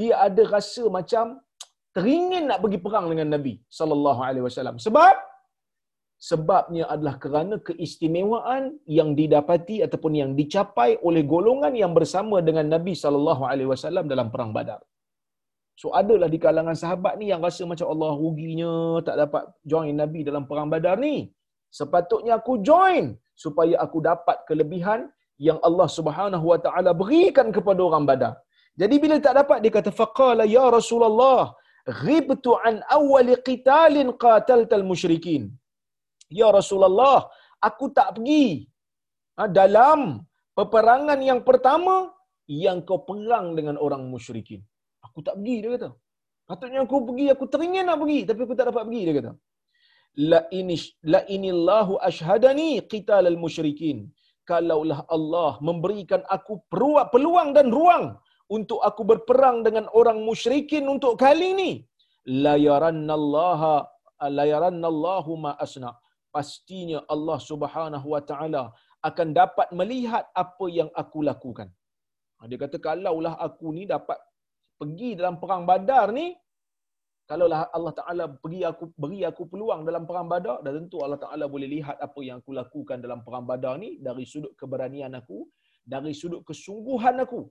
dia ada rasa macam teringin nak pergi perang dengan Nabi sallallahu alaihi wasallam. Sebabnya adalah kerana keistimewaan yang didapati ataupun yang dicapai oleh golongan yang bersama dengan Nabi sallallahu alaihi wasallam dalam perang Badar. So adalah di kalangan sahabat ni yang rasa macam Allah ruginya tak dapat join Nabi dalam perang Badar ni. Sepatutnya aku join supaya aku dapat kelebihan yang Allah Subhanahu wa taala berikan kepada orang Badar. Jadi bila tak dapat, dia kata faqala ya Rasulullah ghibtu an awwal qitalin qataltal musyrikin. Ya Rasulullah, aku tak pergi dalam peperangan yang pertama yang kau perang dengan orang musyrikin. Aku tak pergi, dia kata. Patutnya aku pergi, aku teringin nak pergi tapi aku tak dapat pergi, dia kata. La inillahu ashhadani qitalal musyrikin. Kalaulah Allah memberikan aku peluang dan ruang untuk aku berperang dengan orang musyrikin untuk kali ini, la yaranallahu ma asna, pastinya Allah Subhanahu wa taala akan dapat melihat apa yang aku lakukan. Dia kata, kalaulah aku ni dapat pergi dalam perang Badar ni, kalaulah Allah Taala beri aku peluang dalam perang Badar, dah tentu Allah Taala boleh lihat apa yang aku lakukan dalam perang Badar ni dari sudut keberanian aku, dari sudut kesungguhan aku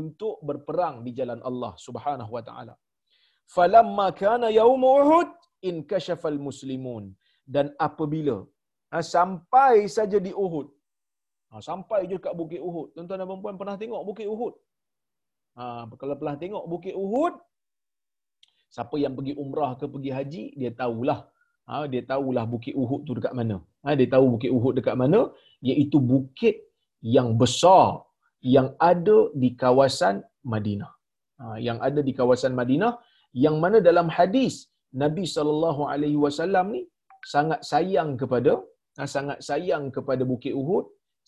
untuk berperang di jalan Allah Subhanahu wa taala. Falamma kana yaum Uhud in kashafal muslimun, dan apabila sampai saja di Uhud, sampai je kat Bukit Uhud. Tuan-tuan dan puan-puan pernah tengok Bukit Uhud? Kalau pernah tengok Bukit Uhud, siapa yang pergi umrah ke pergi haji, dia tahulah. Dia tahulah Bukit Uhud tu dekat mana. Dia tahu Bukit Uhud dekat mana, iaitu bukit yang besar yang ada di kawasan Madinah. Yang ada di kawasan Madinah, yang mana dalam hadis Nabi SAW ni sangat sayang kepada Bukit Uhud,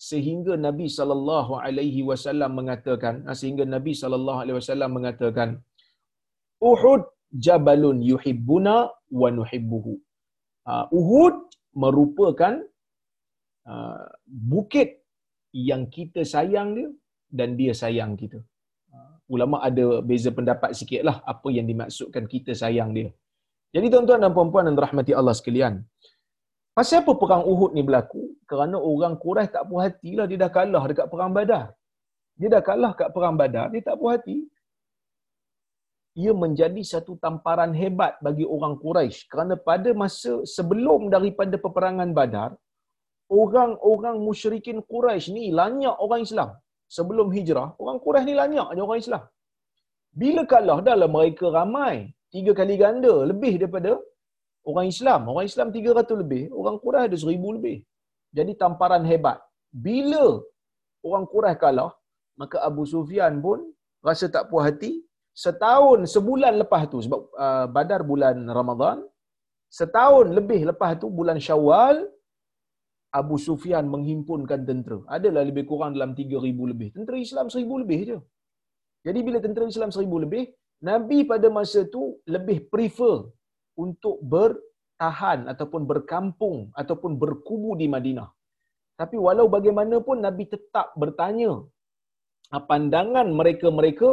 sehingga Nabi SAW mengatakan Uhud jabalun yuhibbuna wa nuhibbuhu. Uhud merupakan bukit yang kita sayang dia dan dia sayang kita. Ulama ada beza pendapat sikitlah apa yang dimaksudkan kita sayang dia. Jadi tuan-tuan dan puan-puan yang dirahmati Allah sekalian, pasal apa perang Uhud ni berlaku? Kerana orang Quraisy tak puas hatilah, dia dah kalah dekat perang Badar. Dia tak puas hati. Ia menjadi satu tamparan hebat bagi orang Quraisy, kerana pada masa sebelum daripada peperangan Badar, orang-orang musyrikin Quraisy ni lanyak orang Islam. Sebelum hijrah, orang Quraisy ni lanyak je orang Islam. Bila kalah dahlah mereka ramai, 3 kali ganda lebih daripada orang Islam. Orang Islam 300 lebih, orang Quraisy ada 1000 lebih. Jadi tamparan hebat. Bila orang Quraisy kalah, maka Abu Sufyan pun rasa tak puas hati. Sebulan lepas tu, sebab Badar bulan Ramadan, setahun lebih lepas tu bulan Syawal, Abu Sufyan menghimpunkan tentera. Adalah lebih kurang dalam 3000 lebih. Tentera Islam 1000 lebih je. Jadi bila tentera Islam 1000 lebih, Nabi pada masa tu lebih prefer untuk bertahan ataupun berkampung ataupun berkubu di Madinah. Tapi walau bagaimanapun Nabi tetap bertanya pandangan mereka-mereka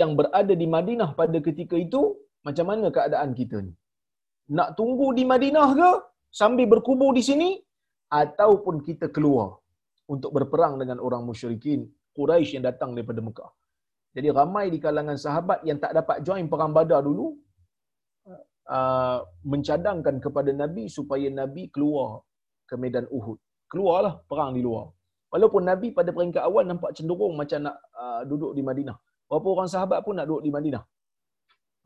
yang berada di Madinah pada ketika itu, macam mana keadaan kita ni? Nak tunggu di Madinah ke sambil berkubu di sini, ataupun kita keluar untuk berperang dengan orang musyrikin Quraisy yang datang daripada Mekah? Jadi ramai di kalangan sahabat yang tak dapat join perang Badar dulu mencadangkan kepada Nabi supaya Nabi keluar ke medan Uhud. Keluarlah perang di luar. Walaupun Nabi pada peringkat awal nampak cenderung macam nak duduk di Madinah. Berapa orang sahabat pun nak duduk di Madinah.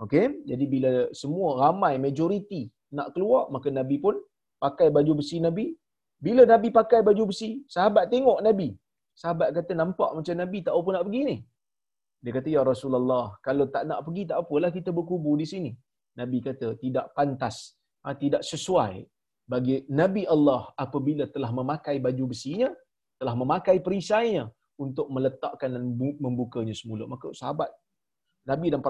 Okey, jadi bila semua ramai majoriti nak keluar, maka Nabi pun pakai baju besi Nabi. Bila Nabi pakai baju besi, sahabat tengok Nabi. Sahabat kata, nampak macam Nabi tak apa nak pergi ni. Dia kata, ya Rasulullah, kalau tak nak pergi tak apalah, kita berkubu di sini. Nabi kata, tidak pantas, tidak sesuai bagi Nabi Allah apabila telah memakai baju besinya, telah memakai perisainya untuk meletakkan dan membukanya semula. Maka sahabat, Nabi dan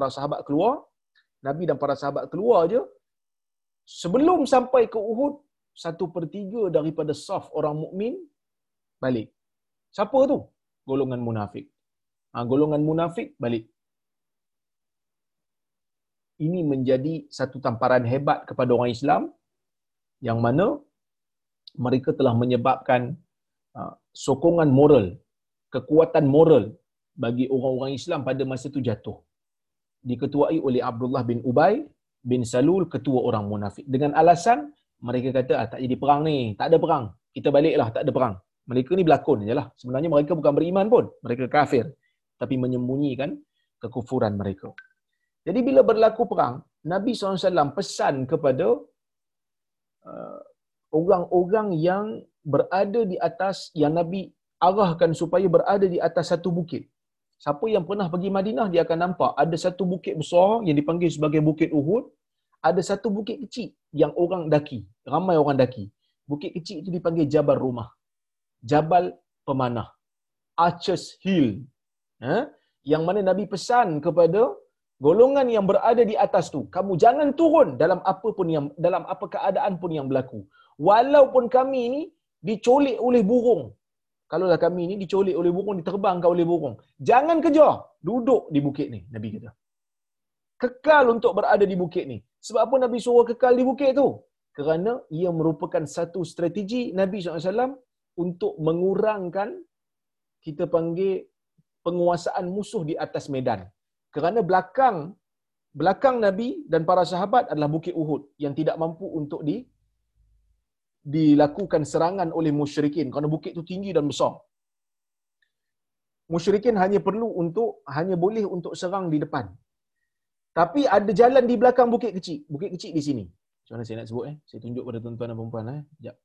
para sahabat keluar je. Sebelum sampai ke Uhud, 1/3 daripada saf orang mukmin balik. Siapa tu? Golongan munafik. Golongan munafik balik. Ini menjadi satu tamparan hebat kepada orang Islam, yang mana mereka telah menyebabkan sokongan moral, kekuatan moral bagi orang-orang Islam pada masa itu jatuh. Diketuai oleh Abdullah bin Ubay bin Salul, ketua orang munafik. Dengan alasan mereka kata, tak jadi perang ni, tak ada perang. Kita baliklah, tak ada perang. Mereka ni berlakon je lah. Sebenarnya mereka bukan beriman pun. Mereka kafir. Tapi menyembunyikan kekufuran mereka. Jadi bila berlaku perang, Nabi SAW pesan kepada orang-orang yang berada di atas, yang Nabi arahkan supaya berada di atas satu bukit. Siapa yang pernah pergi Madinah, dia akan nampak ada satu bukit besar yang dipanggil sebagai Bukit Uhud, ada satu bukit kecil yang orang daki, ramai orang daki. Bukit kecil itu dipanggil Jabal ar-Rumah, Jabal Pemanah, Archer's Hill. yang mana Nabi pesan kepada golongan yang berada di atas tu, kamu jangan turun dalam apa pun yang dalam apa keadaan pun yang berlaku. Walaupun kami ni dicolik oleh burung. Kalaulah kami ni dicolik oleh burung, diterbangkan oleh burung, jangan kejar, duduk di bukit ni, Nabi kata. Kekal untuk berada di bukit ni. Sebab apa Nabi suruh kekal di bukit tu? Kerana ia merupakan satu strategi Nabi SAW untuk mengurangkan, kita panggil, penguasaan musuh di atas medan. Kerana belakang Nabi dan para sahabat adalah bukit Uhud yang tidak mampu untuk dilakukan serangan oleh musyrikin kerana bukit itu tinggi dan besar. Musyrikin hanya boleh untuk serang di depan. Tapi ada jalan di belakang bukit kecil. Bukit kecil di sini. Macam mana saya nak sebut? Saya tunjuk pada tuan-tuan dan perempuan. Sekejap.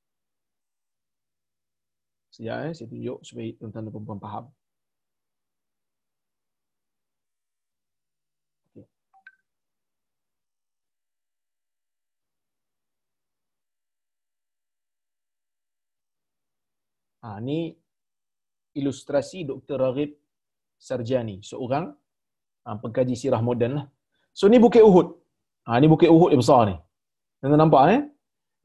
Sekejap saya tunjuk supaya tuan-tuan dan perempuan faham. Ni ilustrasi Dr. Raghib Sarjani, seorang pengkaji sirah moden lah. So ni bukit Uhud. Ni bukit Uhud yang besar ni. Tuan-tuan nampak eh?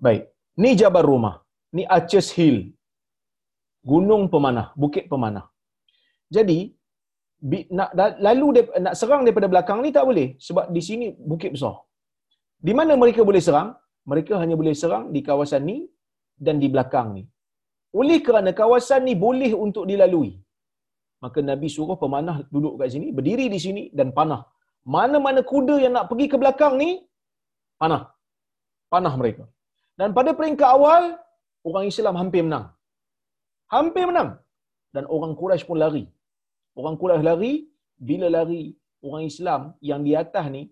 Baik. Ni Jabal Rumah. Ni Archer's Hill. Gunung Pemanah, Bukit Pemanah. Jadi nak serang daripada belakang ni tak boleh sebab di sini bukit besar. Di mana mereka boleh serang? Mereka hanya boleh serang di kawasan ni dan di belakang ni. Oleh kerana kawasan ni boleh untuk dilalui, maka Nabi suruh pemanah duduk kat sini, berdiri di sini dan panah. Mana-mana kuda yang nak pergi ke belakang ni, panah mereka. Dan pada peringkat awal, orang Islam hampir menang. Dan orang Quraisy pun lari. Bila lari, orang Islam yang di atas ni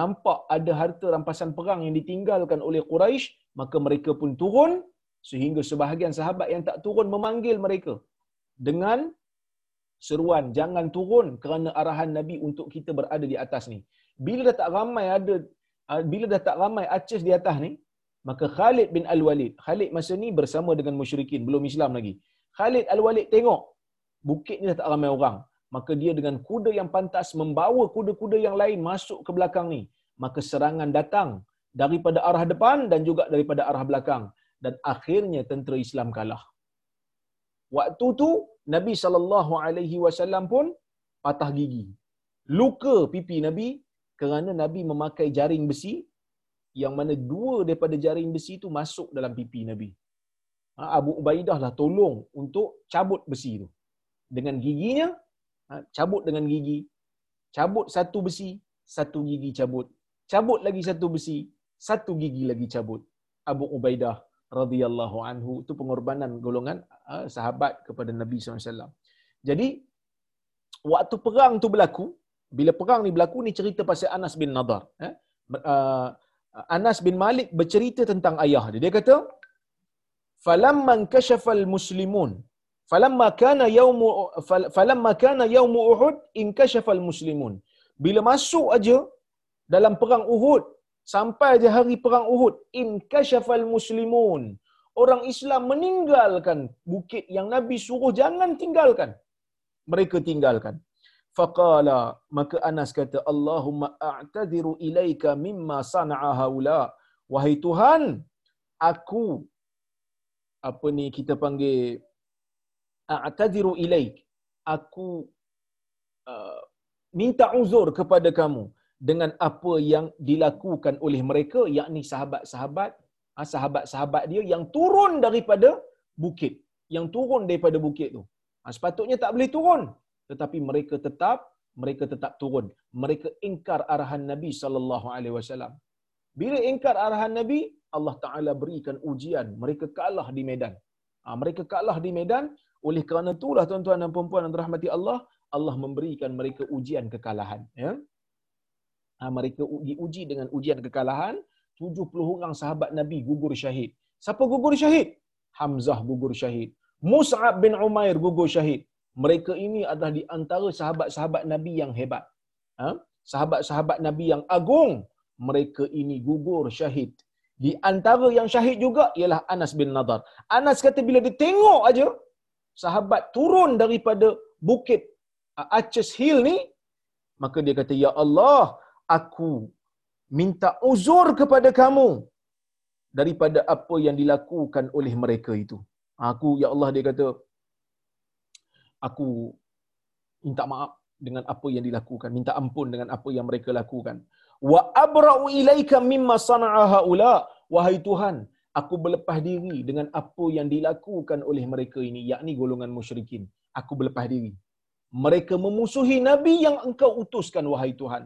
nampak ada harta rampasan perang yang ditinggalkan oleh Quraisy, maka mereka pun turun. Sehingga sebahagian sahabat yang tak turun memanggil mereka dengan seruan, jangan turun, kerana arahan Nabi untuk kita berada di atas ni. Bila dah tak ramai acis di atas ni, maka Khalid bin al-Walid, Khalid masa ni bersama dengan musyrikin, belum Islam lagi. Khalid al-Walid tengok bukit ni dah tak ramai orang, maka dia dengan kuda yang pantas membawa kuda-kuda yang lain masuk ke belakang ni. Maka serangan datang daripada arah depan dan juga daripada arah belakang. Dan akhirnya tentera Islam kalah. Waktu tu Nabi SAW pun patah gigi. Luka pipi Nabi kerana Nabi memakai jaring besi yang mana dua daripada jaring besi tu masuk dalam pipi Nabi. Abu Ubaidah lah tolong untuk cabut besi tu. Dengan giginya, cabut dengan gigi. Cabut satu besi, satu gigi cabut. Cabut lagi satu besi, satu gigi lagi cabut. Abu Ubaidah radhiyallahu anhu, itu pengorbanan golongan sahabat kepada Nabi SAW. Jadi waktu perang tu berlaku, bila perang ni berlaku, ni cerita pasal Anas bin Nadr. Anas bin Malik bercerita tentang ayah dia. Dia kata, "Falamma kashafal muslimun, falamma kana yaum Uhud, in kashafal muslimun." Bila masuk aja dalam perang Uhud, sampai je hari perang Uhud, in kashafal muslimun, orang Islam meninggalkan bukit yang Nabi suruh jangan tinggalkan, mereka tinggalkan. Faqala, maka Anas kata, "Allahumma a'tadiru ilaika mimma sana'a haula." Wahai Tuhan, aku a'tadiru ilaik, aku minta uzur kepada kamu dengan apa yang dilakukan oleh mereka, yakni sahabat-sahabat dia yang turun daripada bukit, tu. Sepatutnya tak boleh turun, tetapi mereka tetap turun. Mereka ingkar arahan Nabi sallallahu alaihi wasallam. Bila ingkar arahan Nabi, Allah Taala berikan ujian, mereka kalah di medan. Oleh kerana itulah tuan-tuan dan puan-puan yang dirahmati Allah, Allah memberikan mereka ujian kekalahan, ya. Mereka diuji dengan ujian kekalahan. 70 orang sahabat Nabi gugur syahid. Siapa gugur syahid? Hamzah gugur syahid, Mus'ab bin Umair gugur syahid. Mereka ini adalah di antara sahabat-sahabat Nabi yang hebat, sahabat-sahabat Nabi yang agung. Mereka ini gugur syahid. Di antara yang syahid juga ialah Anas bin Nadr. Anas kata bila dia tengok aja sahabat turun daripada bukit Archer's Hill ni, Maka dia kata, ya Allah, aku minta uzur kepada kamu daripada apa yang dilakukan oleh mereka itu. Aku, ya Allah, dia kata, aku minta maaf dengan apa yang dilakukan, minta ampun dengan apa yang mereka lakukan. Wa abra'u ilaika mimma sana'a haula, wahai Tuhan, aku berlepas diri dengan apa yang dilakukan oleh mereka ini, yakni golongan musyrikin. Aku berlepas diri. Mereka memusuhi Nabi yang engkau utuskan, wahai Tuhan.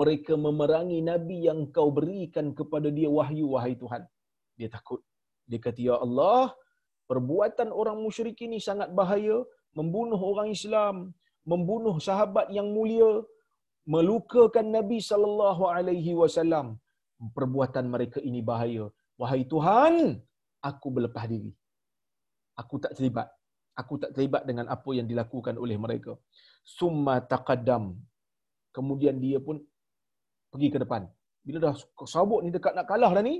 Mereka memerangi Nabi yang engkau berikan kepada dia wahyu, wahai Tuhan. Dia takut. Dia kata, ya Allah, perbuatan orang musyrik ini sangat bahaya. Membunuh orang Islam, membunuh sahabat yang mulia, melukakan Nabi sallallahu alaihi wasallam. Perbuatan mereka ini bahaya. Wahai Tuhan, aku berlepas diri. Aku tak terlibat. Aku tak terlibat dengan apa yang dilakukan oleh mereka. Summa taqaddam. Kemudian dia pun pergi ke depan. Bila dah sabuk ni dekat nak kalah dah ni,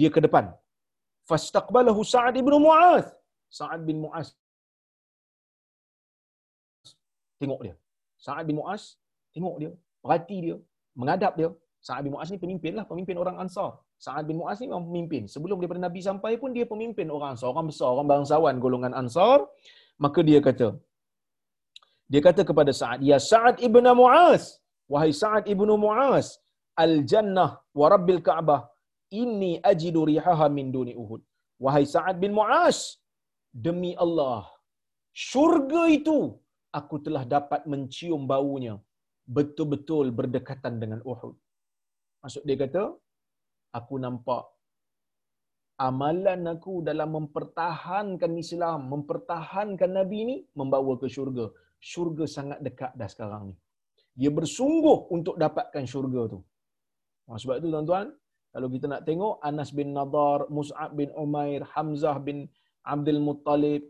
dia ke depan. Fastaqbalahu Sa'd ibn Mu'adh. Sa'd bin Mu'adh tengok dia. Sa'd bin Mu'adh tengok dia, perhati dia, mengadap dia. Sa'd bin Mu'adh ni pemimpinlah, pemimpin orang Ansar. Sa'd bin Mu'adh ni memang pemimpin. Sebelum daripada Nabi sampai pun dia pemimpin orang Ansar, orang besar, orang bangsawan golongan Ansar. Maka dia kata kepada Sa'd, ya Sa'd ibn Mu'adh, wahai Sa'd ibn Mu'adh, al jannah wa rabbil ka'bah inni ajidu rihaha min duni Uhud. Wahai Sa'd bin Mu'adh, demi Allah, syurga itu aku telah dapat mencium baunya, betul-betul berdekatan dengan Uhud. Maksud dia kata, aku nampak amalan aku dalam mempertahankan Islam, mempertahankan Nabi ni membawa ke syurga. Syurga sangat dekat dah sekarang ni. Dia bersungguh untuk dapatkan syurga tu. Sebab tu tuan-tuan, kalau kita nak tengok Anas bin Nadr, Mus'ab bin Umair, Hamzah bin Abdul Muttalib,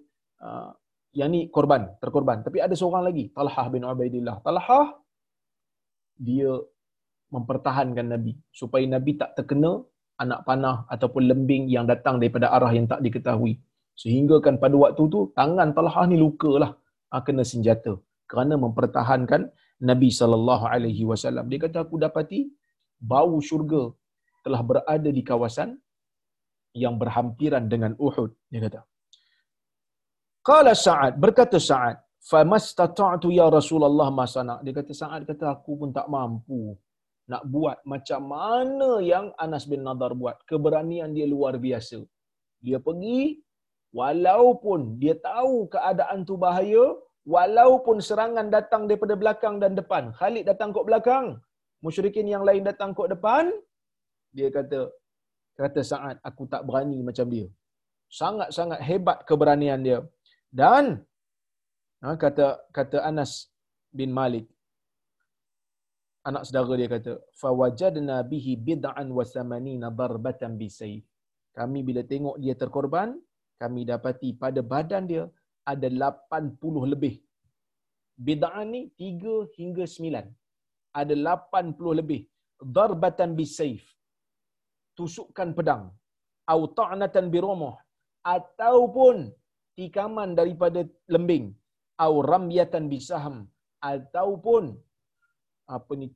yang ni korban, terkorban. Tapi ada seorang lagi, Talhah bin Ubaidillah. Talhah, dia mempertahankan Nabi supaya Nabi tak terkena anak panah ataupun lembing yang datang daripada arah yang tak diketahui. Sehingga kan pada waktu tu, tangan Talhah ni lukalah, kena senjata kerana mempertahankan Nabi SAW. Dia kata, aku dapati bau syurga telah berada di kawasan yang berhampiran dengan Uhud. Dia kata, qala Sa'd, berkata Sa'd, famastata'tu ya Rasulullah masana. Dia kata, Sa'd kata, aku pun tak mampu nak buat macam mana yang Anas bin Nadr buat. Keberanian dia luar biasa. Dia pergi walaupun dia tahu keadaan tu bahaya, walaupun serangan datang daripada belakang dan depan. Khalid datang kat belakang, musyrikin yang lain datang kat depan. Dia kata Sa'd, aku tak berani macam dia. Sangat-sangat hebat keberanian dia. Dan kata Anas bin Malik, anak saudara dia kata, fawajadna bihi bid'an wa samanina darbatan bisayf. Kami bila tengok dia terkorban, kami dapati pada badan dia ada 80 lebih. Bid'an ni 3 hingga 9. Ada 80 lebih. Darbatan bisayf, tusukan pedang. Au ta'natan birumuh, ataupun tikaman daripada lembing. Au ramyatan bisaham, ataupun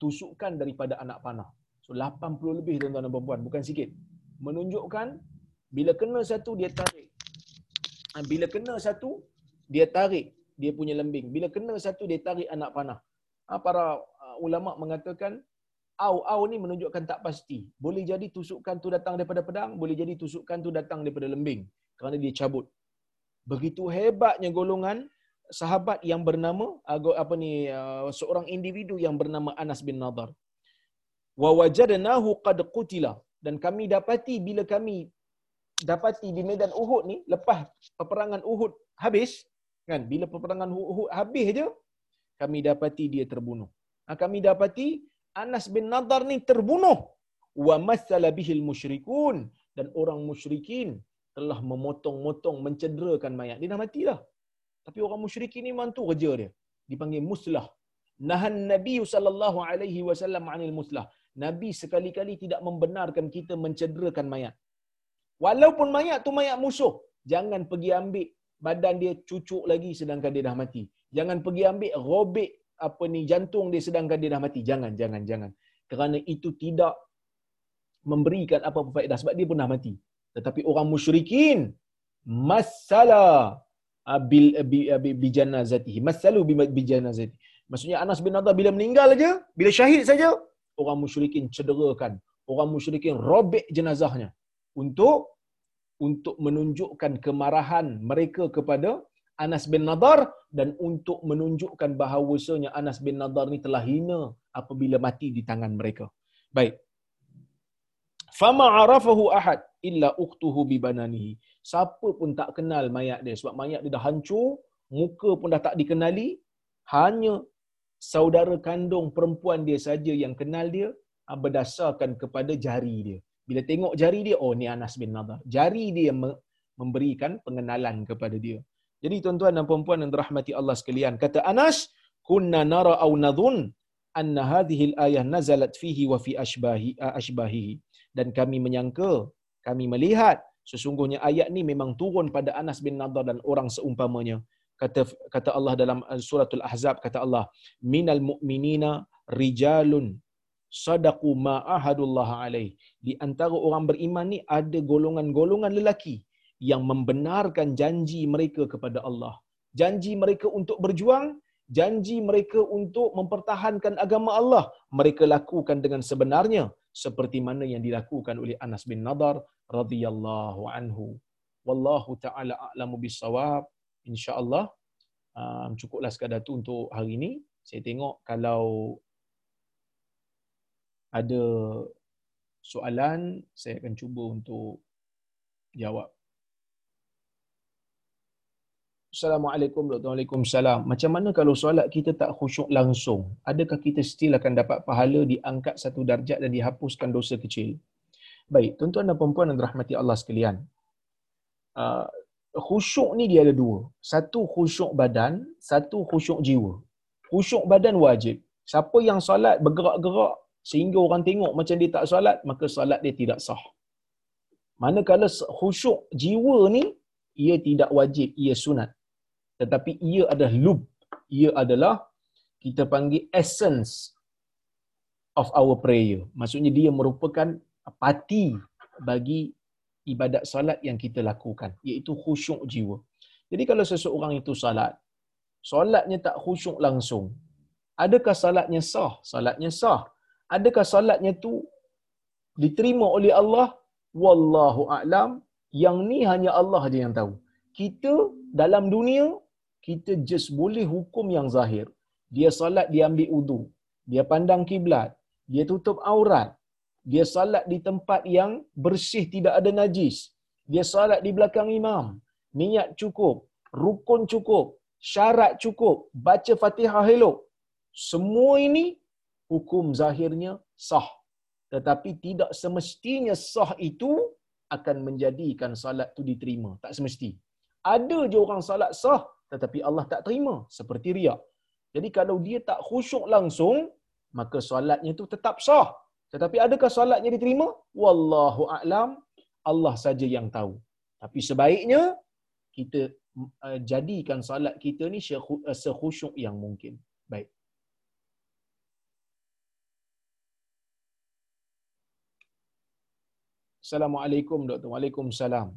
tusukan daripada anak panah. So 80 lebih tuan-tuan dan puan-puan, bukan sikit. Menunjukkan bila kena satu dia tarik. Bila kena satu dia tarik dia punya lembing. Bila kena satu dia tarik anak panah. Para ulama mengatakan au ni menunjukkan tak pasti. Boleh jadi tusukan tu datang daripada pedang, boleh jadi tusukan tu datang daripada lembing kerana dia cabut. Begitu hebatnya golongan sahabat yang bernama seorang individu yang bernama Anas bin Nadr. Wa wajadnahu qad qutila, dan kami dapati bila kami dapati di medan Uhud ni, lepas peperangan Uhud habis kan, bila peperangan Uhud habis je kami dapati dia terbunuh. Kami dapati Anas bin Nadr ni terbunuh. Wa masala bihil musyrikun, dan orang musyrikin telah memotong-motong, mencederakan mayat. Dia dah mati dah. Tapi orang musyrik ni memang tu kerja dia. Dipanggil muslah. Nahan Nabi sallallahu alaihi wasallam anil muslah. Nabi sekali-kali tidak membenarkan kita mencederakan mayat. Walaupun mayat tu mayat musuh, jangan pergi ambil badan dia, cucuk lagi sedangkan dia dah mati. Jangan pergi ambil robek apa ni jantung dia sedangkan dia dah mati. Jangan. Kerana itu tidak memberikan apa-apa faedah sebab dia pun dah mati. Tetapi orang musyrikin masala bil bi janazatihi, masalu bi janazatihi. Maksudnya Anas bin Nadr bila meninggal aja, bila syahid saja, orang musyrikin cederakan, orang musyrikin robek jenazahnya untuk menunjukkan kemarahan mereka kepada Anas bin Nadr dan untuk menunjukkan bahawasanya Anas bin Nadr ni telah hina apabila mati di tangan mereka. Baik. Fama arafahu ahad illa ukhtuhu bi bananihi. Siapa pun tak kenal mayat dia sebab mayat dia dah hancur, muka pun dah tak dikenali, hanya saudara kandung perempuan dia saja yang kenal dia berdasarkan kepada jari dia. Bila tengok jari dia, oh ni Anas bin Nadr. Jari dia memberikan pengenalan kepada dia. Jadi tuan-tuan dan puan-puan yang dirahmati Allah sekalian, kata Anas, kunna nara aw nadhun anna hadhihi al-ayah nazalat fihi wa fi ashbahihi. Dan kami menyangka, kami melihat sesungguhnya ayat ni memang turun pada Anas bin Nadr dan orang seumpamanya. Kata Allah dalam Suratul Ahzab, kata Allah, minal mu'minina rijalun sadaqu ma ahadullah alaih. Di antara orang beriman ni ada golongan-golongan lelaki yang membenarkan janji mereka kepada Allah. Janji mereka untuk berjuang, janji mereka untuk mempertahankan agama Allah, mereka lakukan dengan sebenarnya seperti mana yang dilakukan oleh Anas bin Nadr radhiyallahu anhu. Wallahu taala a'lamu bis-shawab. Insya-Allah cukuplah sekadar tu untuk hari ini. Saya tengok kalau ada soalan saya akan cuba untuk jawab. Assalamualaikum warahmatullahi wabarakatuh. Macam mana kalau solat kita tak khusyuk langsung? Adakah kita still akan dapat pahala, diangkat satu darjat dan dihapuskan dosa kecil? Baik, tuan-tuan dan puan-puan yang dirahmati Allah sekalian. Khusyuk ni dia ada dua. Satu khusyuk badan, satu khusyuk jiwa. Khusyuk badan wajib. Siapa yang solat bergerak-gerak sehingga orang tengok macam dia tak solat, maka solat dia tidak sah. Manakala khusyuk jiwa ni, ia tidak wajib, ia sunat. Tetapi ia adalah lub. Ia adalah, kita panggil essence of our prayer. Maksudnya dia merupakan parti bagi ibadat salat yang kita lakukan, iaitu khusyuk jiwa. Jadi kalau seseorang itu salatnya tak khusyuk langsung, adakah salatnya sah? Salatnya sah. Adakah salatnya tu diterima oleh Allah? Wallahu a'lam. Yang ni hanya Allah aja yang tahu. Kita dalam dunia, kita just boleh hukum yang zahir. Dia salat, dia ambil wudu, dia pandang kiblat, dia tutup aurat, dia salat di tempat yang bersih, tidak ada najis, dia salat di belakang imam, niat cukup, rukun cukup, syarat cukup, baca Fatihah elok. Semua ini hukum zahirnya sah. Tetapi tidak semestinya sah itu akan menjadikan salat tu diterima. Tak semesti. Ada je orang salat sah tetapi Allah tak terima, seperti riak. Jadi kalau dia tak khusyuk langsung, maka salatnya tu tetap sah. Tetapi adakah salatnya diterima? Wallahu a'lam. Allah saja yang tahu. Tapi sebaiknya kita jadikan salat kita ni sekhusyuk yang mungkin. Baik. Assalamualaikum Dr. Waalaikumsalam.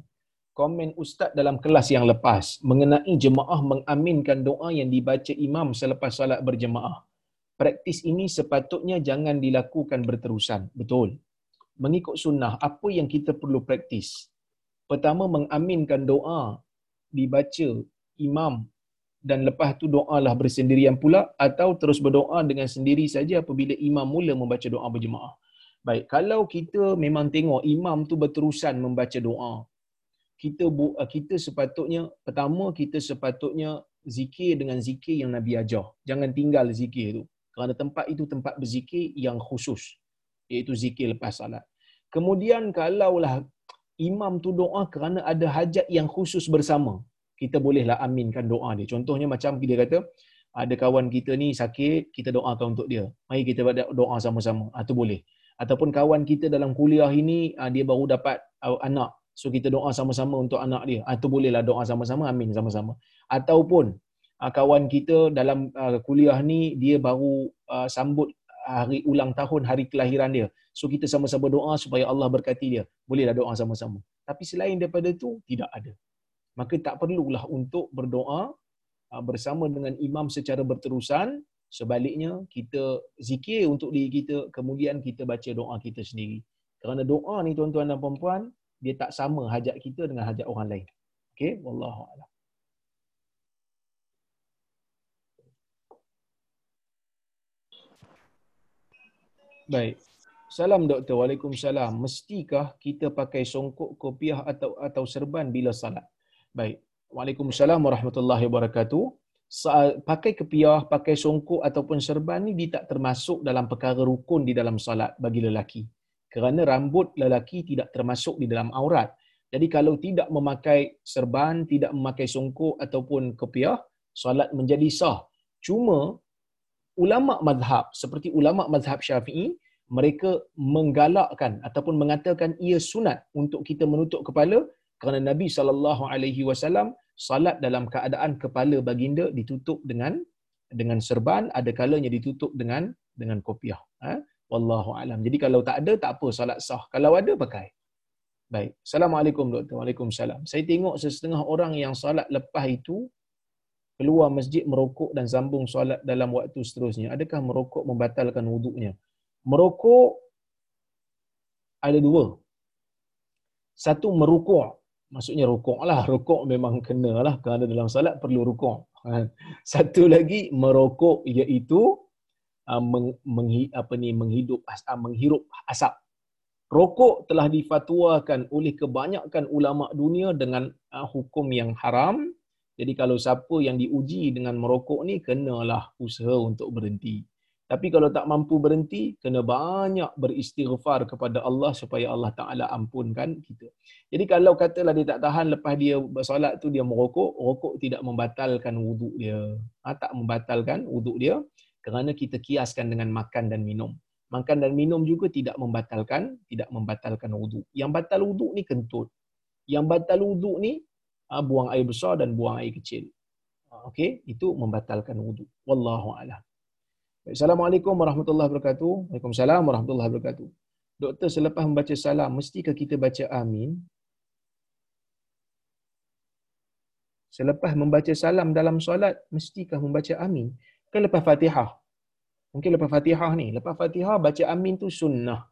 Komen Ustaz dalam kelas yang lepas mengenai jemaah mengaminkan doa yang dibaca imam selepas salat berjemaah. Praktis ini sepatutnya jangan dilakukan berterusan. Betul. Mengikut sunnah, apa yang kita perlu praktis? Pertama, mengaminkan doa dibaca imam dan lepas tu doalah bersendirian pula, atau terus berdoa dengan sendiri saja apabila imam mula membaca doa berjemaah. Baik, kalau kita memang tengok imam tu berterusan membaca doa, kita sepatutnya, pertama kita sepatutnya zikir dengan zikir yang Nabi ajar. Jangan tinggal zikir tu. Kerana tempat itu tempat berzikir yang khusus, iaitu zikir lepas salat. Kemudian kalaulah imam tu doa kerana ada hajat yang khusus bersama, kita bolehlah aminkan doa dia. Contohnya macam dia kata, ada kawan kita ni sakit, kita doakan untuk dia. Mari kita doa sama-sama. Itu boleh. Ataupun kawan kita dalam kuliah ini dia baru dapat anak, so kita doa sama-sama untuk anak dia, atau bolehlah doa sama-sama, amin sama-sama. Ataupun kawan kita dalam kuliah ni, dia baru sambut hari ulang tahun, hari kelahiran dia. So kita sama-sama doa supaya Allah berkati dia. Bolehlah doa sama-sama. Tapi selain daripada tu tidak ada. Maka tak perlulah untuk berdoa bersama dengan imam secara berterusan. Sebaliknya kita zikir untuk diri kita, kemudian kita baca doa kita sendiri. Kerana doa ni tuan-tuan dan puan-puan, dia tak sama hajat kita dengan hajat orang lain. Okey, wallahu a'lam. Baik. Salam doktor. Waalaikumsalam. Mestikah kita pakai songkok, kopiah atau serban bila salat? Baik. Waalaikumsalam warahmatullahi wabarakatuh. Pakai kopiah, pakai songkok ataupun serban ni dia tak termasuk dalam perkara rukun di dalam salat bagi lelaki. Kerana rambut lelaki tidak termasuk di dalam aurat. Jadi kalau tidak memakai serban, tidak memakai songkok ataupun kopiah, solat menjadi sah. Cuma ulama mazhab seperti ulama mazhab Syafi'i, mereka menggalakkan ataupun mengatakan ia sunat untuk kita menutup kepala kerana Nabi sallallahu alaihi wasallam salat dalam keadaan kepala baginda ditutup dengan serban, ada kalanya ditutup dengan kopiah. Wallahu alam. Jadi kalau tak ada tak apa, solat sah. Kalau ada pakai. Baik. Assalamualaikum doktor. Waalaikumsalam. Saya tengok sesetengah orang yang solat lepas itu keluar masjid merokok dan sambung solat dalam waktu seterusnya. Adakah merokok membatalkan wuduknya? Merokok ada dua. Satu merukuk. Maksudnya rukuklah. Rukuk memang kenalah kerana dalam solat perlu rukuk. Satu lagi merokok iaitu menghirup asap. Rokok telah difatwakan oleh kebanyakan ulama dunia dengan hukum yang haram. Jadi kalau siapa yang diuji dengan merokok ni, kenalah usaha untuk berhenti. Tapi kalau tak mampu berhenti, kena banyak beristighfar kepada Allah supaya Allah Ta'ala ampunkan kita. Jadi kalau katalah dia tak tahan, lepas dia bersolat tu dia merokok, rokok tidak membatalkan wuduk dia. Tak membatalkan wuduk dia. Kerana kita kiaskan dengan makan dan minum. Makan dan minum juga tidak membatalkan wuduk. Yang batal wuduk ni kentut. Yang batal wuduk ni buang air besar dan buang air kecil. Okey, itu membatalkan wuduk. Wallahu a'lam. Assalamualaikum warahmatullahi wabarakatuh. Waalaikumsalam warahmatullahi wabarakatuh. Doktor, selepas membaca salam mestikah kita baca amin? Selepas membaca salam dalam solat mestikah membaca amin? Kan lepas Fatihah. Mungkin lepas Fatihah ni. Lepas Fatihah, baca amin tu sunnah.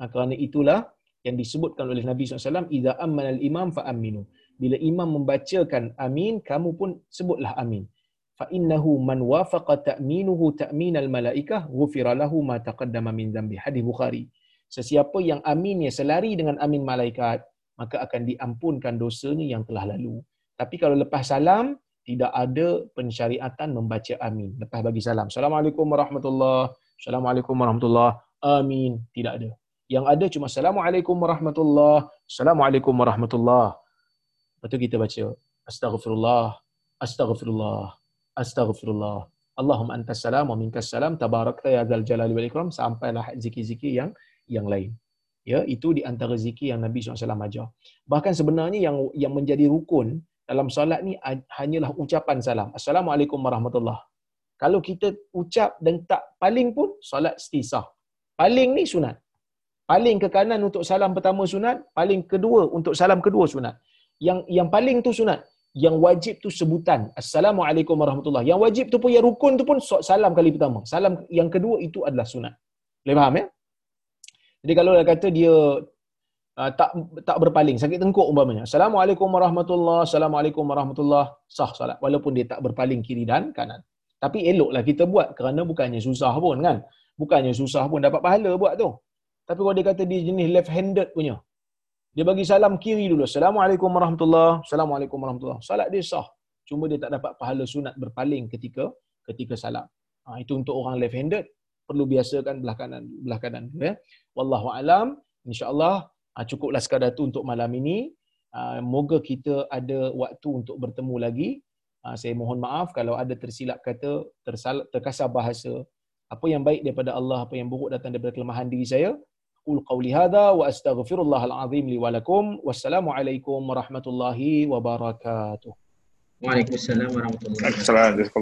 Kerana itulah yang disebutkan oleh Nabi SAW, Iza ammanal imam fa'aminu. Bila imam membacakan amin, kamu pun sebutlah amin. Fa'innahu man wafaqa ta'minuhu ta'minal malaikah, ghufiralahu ma taqaddama min zambi. Hadis Bukhari. Sesiapa yang aminnya selari dengan amin malaikat, maka akan diampunkan dosanya yang telah lalu. Tapi kalau lepas salam, tidak ada pensyariatan membaca amin. Lepas bagi salam. Assalamualaikum warahmatullahi. Assalamualaikum warahmatullahi. Amin. Tidak ada. Yang ada cuma Assalamualaikum warahmatullahi. Assalamualaikum warahmatullahi. Lepas tu kita baca Astaghfirullah. Astaghfirullah. Astaghfirullah. Allahumma antas salam wa minkas salam. Tabarakta ya dzal jalali wal ikram. Sampailah zikir-zikir yang lain. Ya, itu di antara zikir yang Nabi SAW ajar. Bahkan sebenarnya yang menjadi rukun dalam solat ni hanyalah ucapan salam. Assalamualaikum warahmatullahi. Kalau kita ucap dan tak paling pun, solat still sah. Paling ni sunat. Paling ke kanan untuk salam pertama sunat, paling kedua untuk salam kedua sunat. Yang paling tu sunat. Yang wajib tu sebutan. Assalamualaikum warahmatullahi. Yang wajib tu pun, yang rukun tu pun salam kali pertama. Salam yang kedua itu adalah sunat. Boleh faham ya? Jadi kalau dia kata dia tak berpaling, sakit tengkuk umpamanya, Assalamualaikum warahmatullahi. Assalamualaikum warahmatullahi. Sah solat walaupun dia tak berpaling kiri dan kanan. Tapi eloklah kita buat kerana bukannya susah pun kan. Bukannya susah pun, dapat pahala buat tu. Tapi kalau dia kata dia jenis left handed punya, dia bagi salam kiri dulu. Assalamualaikum warahmatullahi. Assalamualaikum warahmatullahi. Solat dia sah. Cuma dia tak dapat pahala sunat berpaling ketika salam. Itu untuk orang left handed, perlu biasakan belah kanan tu ya. Wallahu alam. Insya-Allah cukuplah sekadar tu untuk malam ini. Moga kita ada waktu untuk bertemu lagi. Saya mohon maaf kalau ada tersilap kata, terkasar bahasa. Apa yang baik daripada Allah, apa yang buruk datang daripada kelemahan diri saya. Qul qauli hadza wa astaghfirullahal azim li wa lakum. Wassalamualaikum warahmatullahi wabarakatuh. Waalaikumsalam warahmatullahi wabarakatuh.